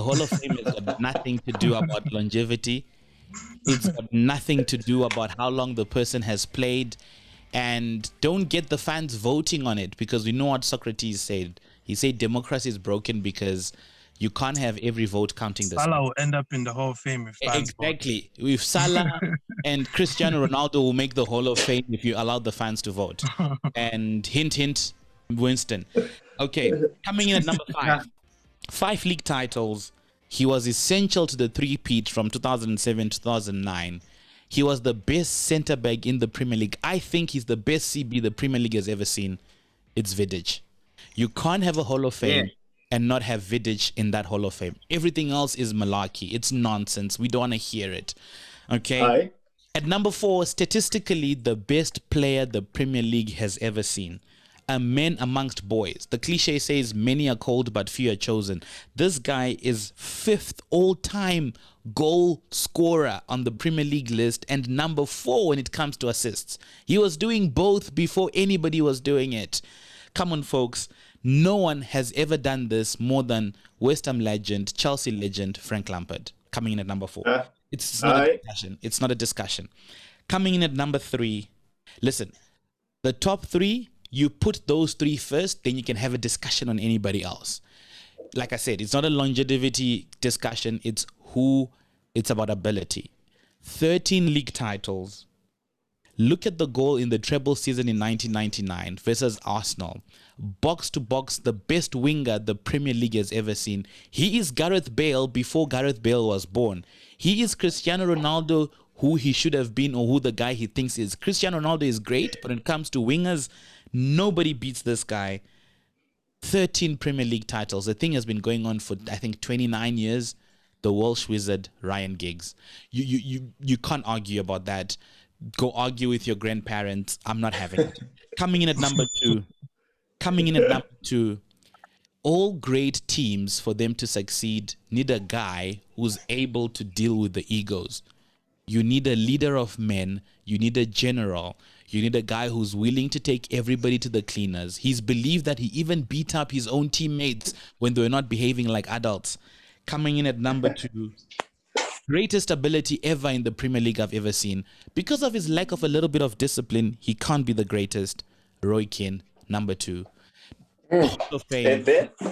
Hall of Fame has got nothing to do about longevity. It's got nothing to do about how long the person has played, and don't get the fans voting on it, because we know what Socrates said. He said democracy is broken because you can't have every vote counting. Salah will end up in the Hall of Fame if fans exactly vote. If Salah and Cristiano Ronaldo will make the Hall of Fame if you allow the fans to vote. And hint, hint, Winston. Okay, coming in at number 5. 5 league titles. He was essential to the three-peat from 2007-2009. He was the best centre-back in the Premier League. I think he's the best CB the Premier League has ever seen. It's Vidic. You can't have a Hall of Fame and not have Vidic in that Hall of Fame. Everything else is malarkey. It's nonsense. We don't want to hear it. Okay? Hi. At number 4, statistically, the best player the Premier League has ever seen. A man amongst boys. The cliche says many are called but few are chosen. This guy is 5th all-time goal scorer on the Premier League list and number 4 when it comes to assists. He was doing both before anybody was doing it. Come on, folks. No one has ever done this more than West Ham legend, Chelsea legend, Frank Lampard. Coming in at number 4. It's not a discussion. Coming in at number 3. Listen, the top 3... You put those 3 first, then you can have a discussion on anybody else. Like I said, it's not a longevity discussion. It's about ability. 13 league titles. Look at the goal in the treble season in 1999 versus Arsenal. Box to box, the best winger the Premier League has ever seen. He is Gareth Bale before Gareth Bale was born. He is Cristiano Ronaldo, who he should have been, or who the guy he thinks is. Cristiano Ronaldo is great, but when it comes to wingers, nobody beats this guy. 13 Premier League titles. The thing has been going on for, I think, 29 years. The Welsh wizard, Ryan Giggs. You can't argue about that. Go argue with your grandparents. I'm not having it. Coming in at number two. All great teams, for them to succeed, need a guy who's able to deal with the egos. You need a leader of men. You need a general. You need a guy who's willing to take everybody to the cleaners. He's believed that he even beat up his own teammates when they were not behaving like adults. Coming in at number 2, greatest ability ever in the Premier League I've ever seen. Because of his lack of a little bit of discipline, he can't be the greatest. Roy Keane, number 2. Hall of Fame.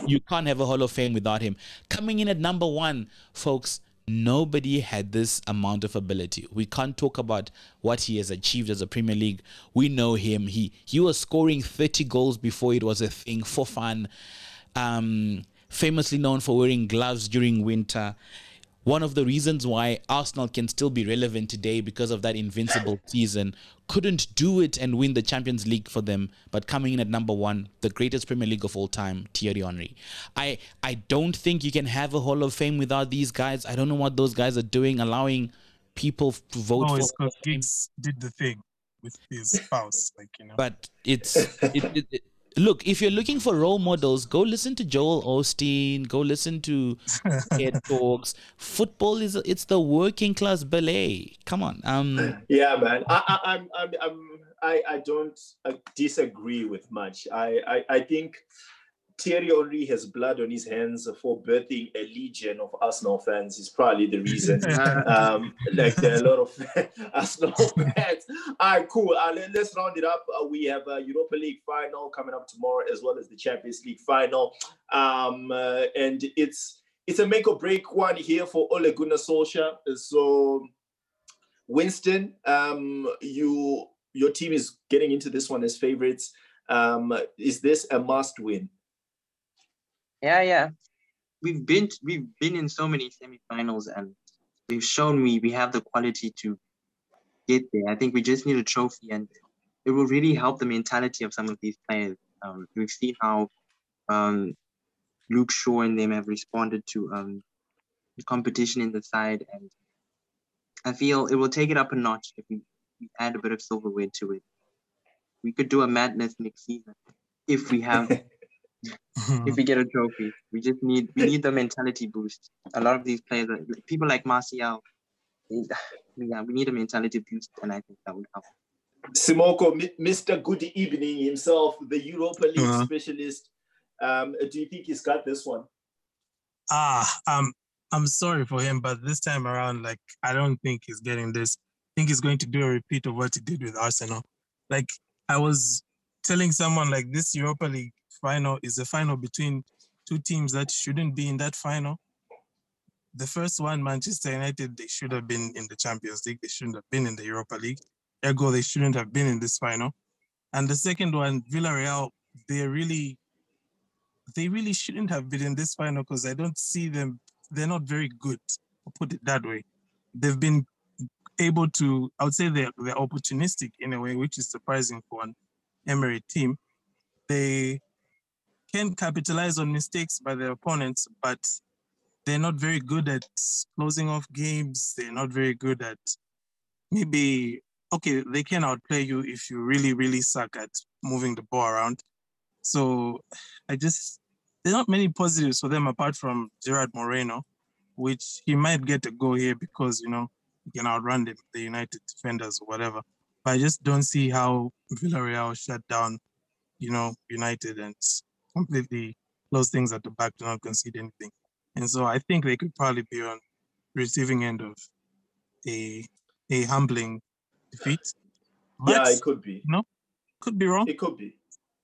You can't have a Hall of Fame without him. Coming in at number 1, folks. Nobody had this amount of ability. We can't talk about what he has achieved as a Premier League. We know him. He was scoring 30 goals before it was a thing, for fun. Famously known for wearing gloves during winter. one of the reasons why Arsenal can still be relevant today because of that invincible season. Couldn't do it and win the Champions League for them, but coming in at number one, the greatest Premier League of all time, Thierry Henry. I don't think you can have a Hall of Fame without these guys. I don't know what those guys are doing, allowing people to vote for. It's because Giggs did the thing with his spouse, like, you know. But it's look, if you're looking for role models, go listen to Joel Osteen, go listen to TED Talks. Football is the working class ballet. Come on. Yeah, man. I don't disagree with much. I think Thierry Henry has blood on his hands for birthing a legion of Arsenal fans is probably the reason. Like, there are a lot of Arsenal fans. All right, cool. Let's round it up. We have a Europa League final coming up tomorrow, as well as the Champions League final. And it's a make or break one here for Ole Gunnar Solskjaer. So, Winston, your team is getting into this one as favorites. Is this a must win? Yeah. We've been in so many semifinals, and they've shown we have the quality to get there. I think we just need a trophy, and it will really help the mentality of some of these players. We've seen how Luke Shaw and them have responded to the competition in the side, and I feel it will take it up a notch if we add a bit of silverware to it. We could do a madness next season if we have. If we get a trophy, we need the mentality boost. A lot of these players, people like Martial, we need a mentality boost, and I think that would help. Simoko, Mr. Good Evening himself, the Europa League specialist. Do you think he's got this one? I'm sorry for him, but this time around, like, I don't think he's getting this. I think he's going to do a repeat of what he did with Arsenal. Like, I was telling someone, like, this Europa League final is a final between two teams that shouldn't be in that final. The first one, Manchester United, they should have been in the Champions League. They shouldn't have been in the Europa League. Ergo, they shouldn't have been in this final. And the second one, Villarreal, they really shouldn't have been in this final because I don't see them. They're not very good. I'll put it that way. They've been able to, I would say they're opportunistic in a way, which is surprising for an Emery team. They can capitalize on mistakes by their opponents, but they're not very good at closing off games. They're not very good at they can outplay you if you really, really suck at moving the ball around. So there are not many positives for them apart from Gerard Moreno, which he might get a go here because, you know, he can outrun the United defenders or whatever. But I just don't see how Villarreal shut down, you know, United and completely close things at the back to not concede anything. And so I think they could probably be on receiving end of a humbling defeat. But, yeah, it could be. No, could be wrong. It could be.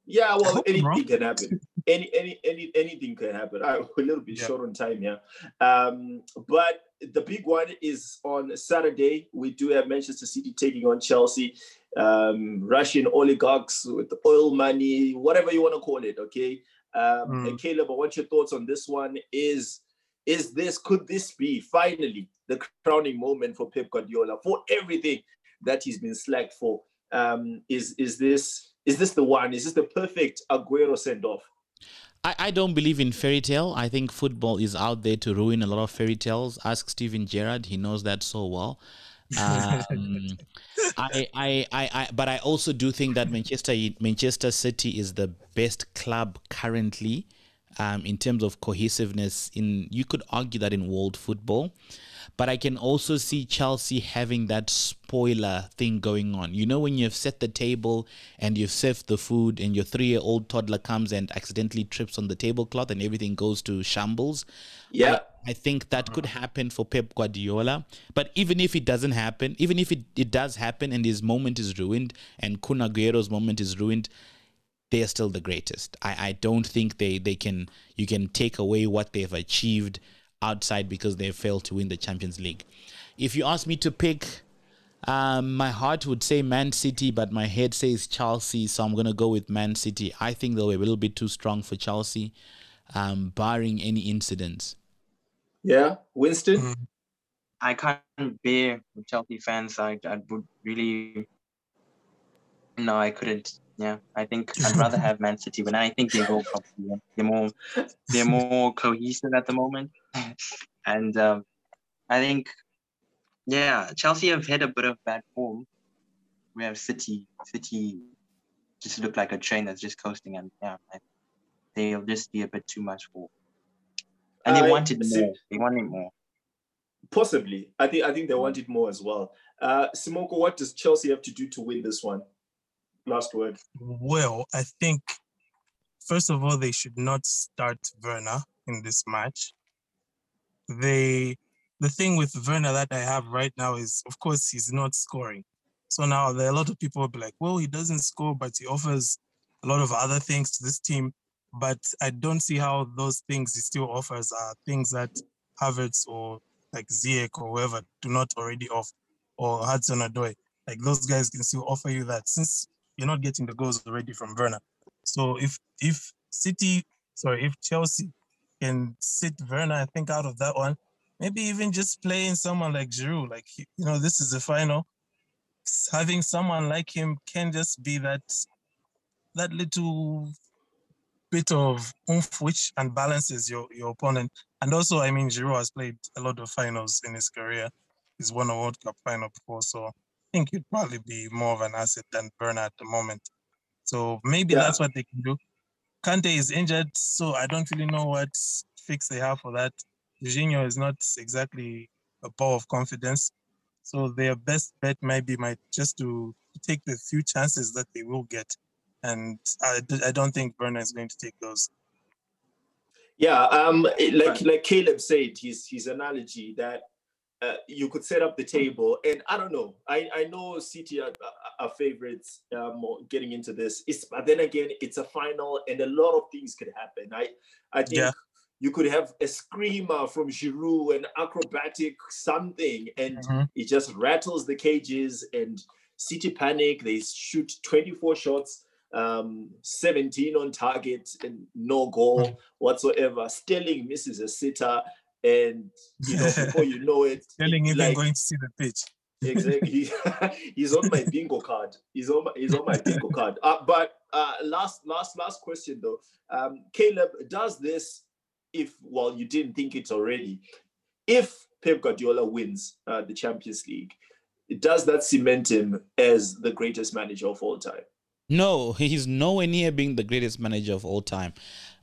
Yeah, well, anything can happen. Anything can happen. I'm a little bit short on time here. But the big one is on Saturday. We do have Manchester City taking on Chelsea. Russian oligarchs with oil money, whatever you want to call it, okay? And Caleb, I want your thoughts on this one. Could this be finally the crowning moment for Pep Guardiola for everything that he's been slacked for? Is this the one? Is this the perfect Aguero send-off? I don't believe in fairy tale. I think football is out there to ruin a lot of fairy tales. Ask Steven Gerrard; he knows that so well. But I also do think that Manchester City is the best club currently in terms of cohesiveness. You could argue that in world football, but I can also see Chelsea having that spoiler thing going on. You know, when you've set the table and you've served the food and your 3-year-old toddler comes and accidentally trips on the tablecloth and everything goes to shambles. Yeah. I think that could happen for Pep Guardiola. But even if it doesn't happen, even if it does happen and his moment is ruined and Kun Aguero's moment is ruined, they are still the greatest. I don't think you can take away what they've achieved outside because they failed to win the Champions League. If you ask me to pick, my heart would say Man City, but my head says Chelsea, so I'm going to go with Man City. I think they'll be a little bit too strong for Chelsea, barring any incidents. Yeah, Winston? I can't bear Chelsea fans. I would really... No, I couldn't. Yeah, I think I'd rather have Man City, but I think they will probably. They're more cohesive at the moment, and I think, yeah, Chelsea have hit a bit of bad form. We have City just look like a train that's just coasting, and yeah, they'll just be a bit too much for. And they wanted more. They wanted more. Possibly, I think they wanted more as well. Simoko, what does Chelsea have to do to win this one? Last word. Well, I think, first of all, they should not start Werner in this match. The thing with Werner that I have right now is, of course, he's not scoring. So now there are a lot of people will be like, well, he doesn't score, but he offers a lot of other things to this team. But I don't see how those things he still offers are things that Havertz or like Ziyech or whoever do not already offer, or Hudson-Odoi. Like, those guys can still offer you that since you're not getting the goals already from Werner. So if Chelsea can sit Werner, I think, out of that one, maybe even just playing someone like Giroud, like, you know, this is the final. Having someone like him can just be that little bit of oomph which unbalances your opponent. And also, I mean, Giroud has played a lot of finals in his career. He's won a World Cup final before, so... I think he'd probably be more of an asset than Werner at the moment. So maybe that's what they can do. Kante is injured, so I don't really know what fix they have for that. Jorginho is not exactly a ball of confidence. So their best bet might just to take the few chances that they will get. And I don't think Werner is going to take those. Yeah, like Caleb said, his analogy that you could set up the table, and I don't know. I know City are favorites getting into this. But then again, it's a final, and a lot of things could happen. I think you could have a screamer from Giroud, an acrobatic something, and it just rattles the cages, and City panic. They shoot 24 shots, 17 on target, and no goal whatsoever. Sterling misses a sitter. And, you know, before you know it... Telling him I'm going to see the pitch. Exactly. He's on my bingo card. He's on my bingo card. But last question, though. Caleb, does this, if you didn't think it already, if Pep Guardiola wins the Champions League, does that cement him as the greatest manager of all time? No, he's nowhere near being the greatest manager of all time.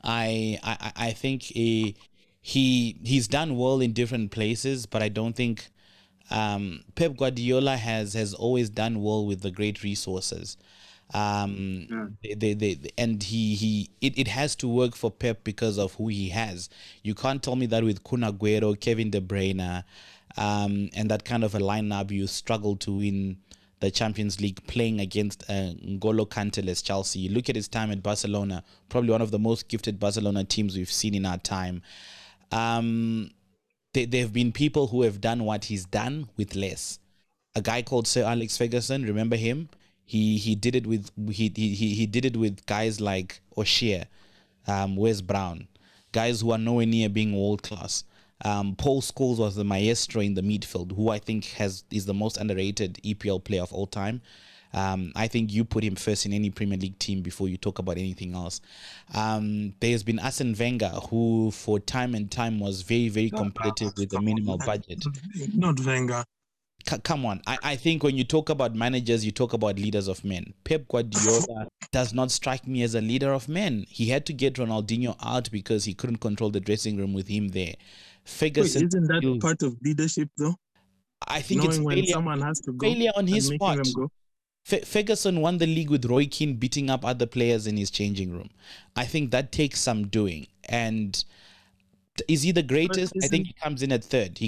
I think he... He's done well in different places, but I don't think Pep Guardiola has always done well with the great resources. It has to work for Pep because of who he has. You can't tell me that with Kun Aguero, Kevin De Bruyne, and that kind of a lineup, you struggle to win the Champions League playing against N'Golo Kanté-less Chelsea. You look at his time at Barcelona, probably one of the most gifted Barcelona teams we've seen in our time. There have been people who have done what he's done with less. A guy called Sir Alex Ferguson, remember him? He did it with guys like O'Shea, Wes Brown, guys who are nowhere near being world class. Paul Scholes was the maestro in the midfield, who I think is the most underrated EPL player of all time. I think you put him first in any Premier League team before you talk about anything else. There's been Arsene Wenger, who for time and time was very, very competitive with a minimal budget. Not Wenger. Come on. I think when you talk about managers, you talk about leaders of men. Pep Guardiola does not strike me as a leader of men. He had to get Ronaldinho out because he couldn't control the dressing room with him there. Ferguson. Wait, isn't that part of leadership, though? I think it's when someone has to go. Failure on his part. Ferguson won the league with Roy Keane beating up other players in his changing room. I think that takes some doing. And is he the greatest? I think he comes in at third.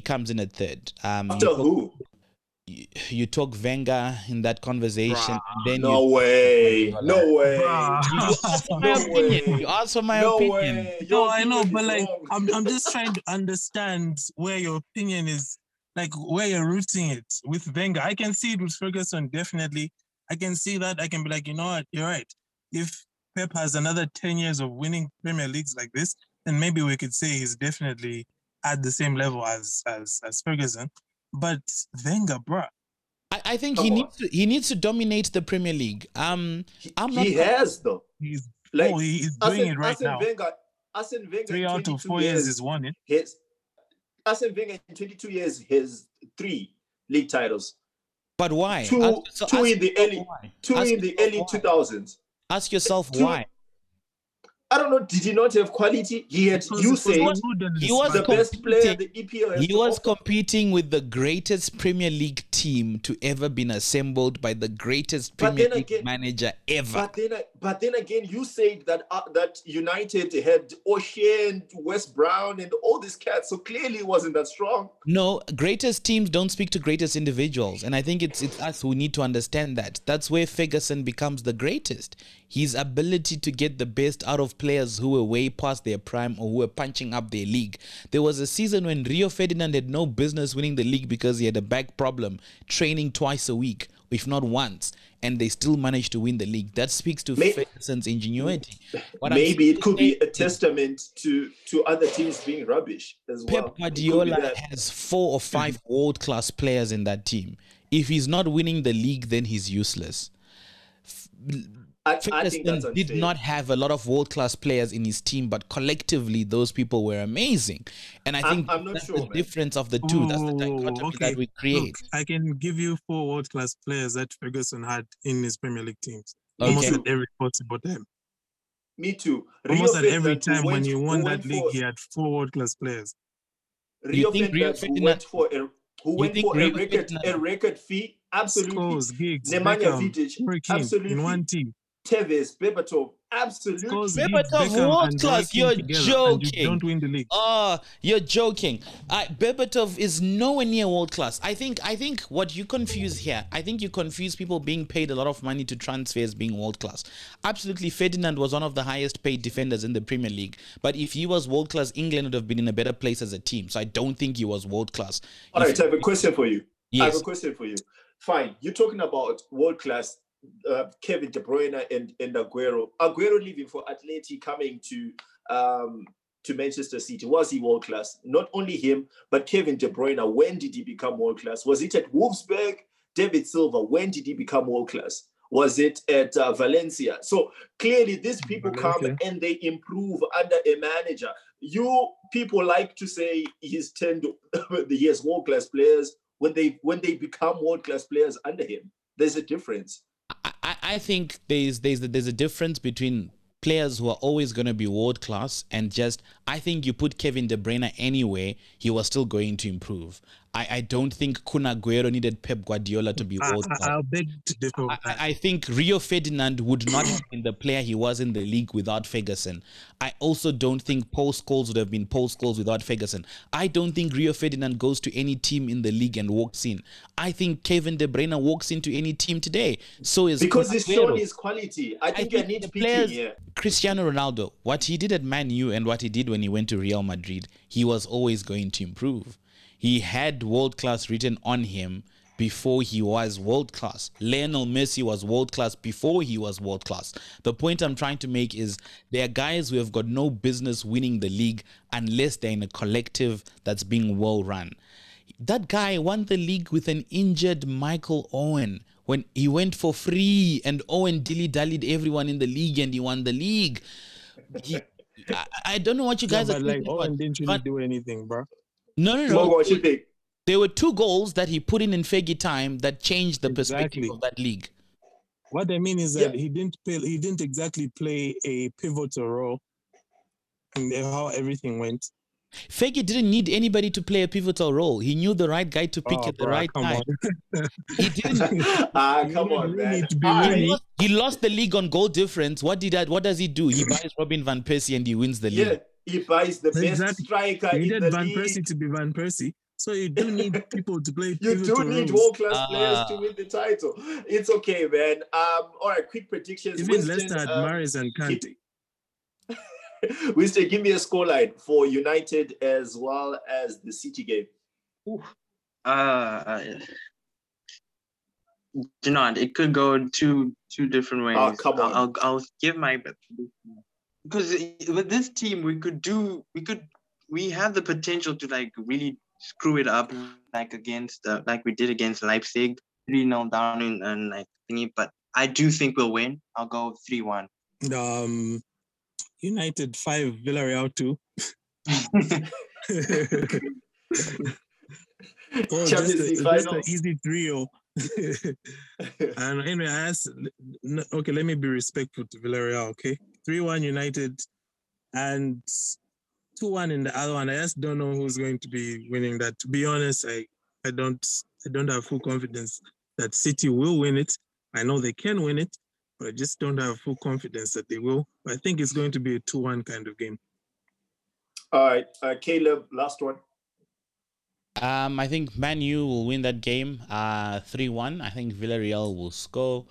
After who? You talk Wenger in that conversation. No way. You ask for my opinion. No, I know, but like, I'm just trying to understand where your opinion is, like where you're rooting it with Wenger. I can see it with Ferguson, definitely. I can see that. I can be like, you know what, you're right. If Pep has another 10 years of winning Premier Leagues like this, then maybe we could say he's definitely at the same level as Ferguson. But Wenger, bruh. I think he needs to dominate the Premier League. He has though. He's doing it right now. Arsene Wenger 3 out of 4 years is one. Arsene Wenger in 22 years has 3 league titles. But why? Two in the early 2000s. Ask yourself why. I don't know. Did he not have quality? He was the best player the EPL has. He was competing with the greatest Premier League team to ever been assembled by the greatest Premier League manager ever. But then again, you said that United had O'Shea, Wes Brown, and all these cats. So clearly, it wasn't that strong. No, greatest teams don't speak to greatest individuals, and I think it's us who need to understand that. That's where Ferguson becomes the greatest. His ability to get the best out of players who were way past their prime or who were punching up their league. There was a season when Rio Ferdinand had no business winning the league because he had a back problem, training twice a week, if not once, and they still managed to win the league. That speaks to Ferguson's ingenuity. Maybe it could be a testament to other teams being rubbish as well. Pep Guardiola has 4 or 5 world-class players in that team. If he's not winning the league, then he's useless. Ferguson did not have a lot of world-class players in his team, but collectively those people were amazing. And I think that's the difference of the two. That's the dichotomy that we create. Look, I can give you 4 world-class players that Ferguson had in his Premier League teams. Okay. Almost at every possible time. Me too. Almost at every time when you won that league, he had 4 world-class players. Rio Ferdinand who went for a record fee? Absolutely. Scholes, Giggs, Vidic, absolutely. In one team. Tevez, Berbatov, absolutely. Berbatov, world class. You're joking. You don't win the league. You're joking. Berbatov is nowhere near world class. I think what you confuse here, I think you confuse people being paid a lot of money to transfers being world class. Absolutely, Ferdinand was one of the highest paid defenders in the Premier League. But if he was world class, England would have been in a better place as a team. So I don't think he was world class. All right, I have a question for you. Yes. I have a question for you. Fine, you're talking about world class. Kevin De Bruyne and Aguero. Aguero leaving for Atleti, coming to Manchester City. Was he world class? Not only him, but Kevin De Bruyne. When did he become world class? Was it at Wolfsburg? David Silva. When did he become world class? Was it at Valencia? So clearly, these people come and they improve under a manager. You people like to say he has world class players when they become world class players under him. There's a difference. I think there's a difference between players who are always going to be world class and just, I think you put Kevin De Bruyne anywhere, he was still going to improve. I don't think Kun Aguero needed Pep Guardiola to be world class. I'll beg to differ. I think Rio Ferdinand would not have been the player he was in the league without Ferguson. I also don't think Paul Scholes would have been Paul Scholes without Ferguson. I don't think Rio Ferdinand goes to any team in the league and walks in. I think Kevin De Bruyne walks into any team today. So is because he's shown his quality. I think you need players. Yeah. Cristiano Ronaldo, what he did at Man U and what he did when he went to Real Madrid, he was always going to improve. He had world class written on him before he was world class. Lionel Messi was world class before he was world class. The point I'm trying to make is there are guys who have got no business winning the league unless they're in a collective that's being well run. That guy won the league with an injured Michael Owen when he went for free, and Owen dilly-dallied everyone in the league and he won the league. I don't know what you guys are thinking. Owen didn't really do anything, bro. No. What you think? There were 2 goals that he put in Fergie time that changed the perspective of that league. What I mean is that he didn't exactly play a pivotal role in how everything went. Fergie didn't need anybody to play a pivotal role. He knew the right guy to pick at the right time. He didn't. Come on, man. He lost the league on goal difference. What does he do? He buys Robin van Persie and he wins the league. He buys the best striker in the league. He needed Van Persie to be Van Persie. So you do need people to play. You do need world-class players to win the title. It's okay, man. All right, quick predictions. Even Leicester had Mahrez and Kante. Winston, give me a scoreline for United as well as the City game. Do not. It could go two different ways. Oh, come on. I'll give my best. Because with this team, we have the potential to like really screw it up. like we did against Leipzig, 3-0 down in like thingy. But I do think we'll win. I'll go 3-1. United 5, Villarreal 2. Just an easy 3-0. And anyway, I asked, okay, let me be respectful to Villarreal, okay? 3-1 United and 2-1 in the other one. I just don't know who's going to be winning that. To be honest, I don't have full confidence that City will win it. I know they can win it, but I just don't have full confidence that they will. But I think it's going to be a 2-1 kind of game. All right, Caleb, last one. I think Man U will win that game 3-1. I think Villarreal will score.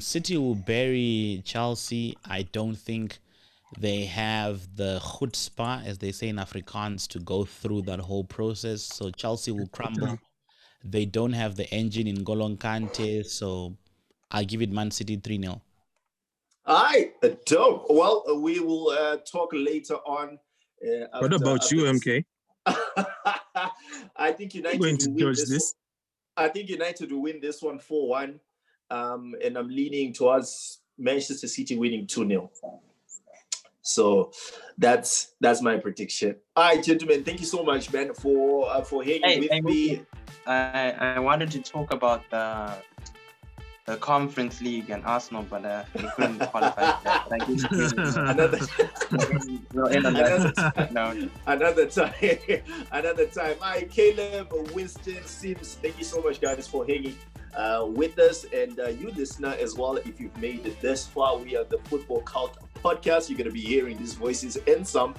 City will bury Chelsea. I don't think they have the chutzpah, as they say in Afrikaans, to go through that whole process. So Chelsea will crumble. They don't have the engine in N'Golo Kanté. So I'll give it Man City 3-0. All right, dope. Well, we will talk later on. What about you, MK? I think United I think United will win this one 4-1. And I'm leaning towards Manchester City winning 2-0. So that's my prediction. All right, gentlemen, thank you so much, man, for hanging with me. I wanted to talk about the Conference League and Arsenal, but we couldn't qualify for that. Thank you. Another time. All right, Caleb, Winston, Sims, thank you so much, guys, for hanging with us. And you listener as well, if you've made it this far, we are the Football Cult Podcast. You're going to be hearing these voices and some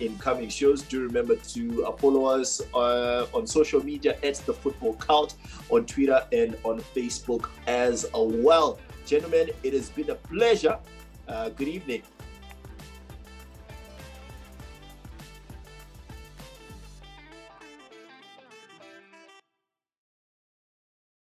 in coming shows. Do remember to follow us on social media at The Football Cult on Twitter and on Facebook as well. Gentlemen, it has been a pleasure. Good evening.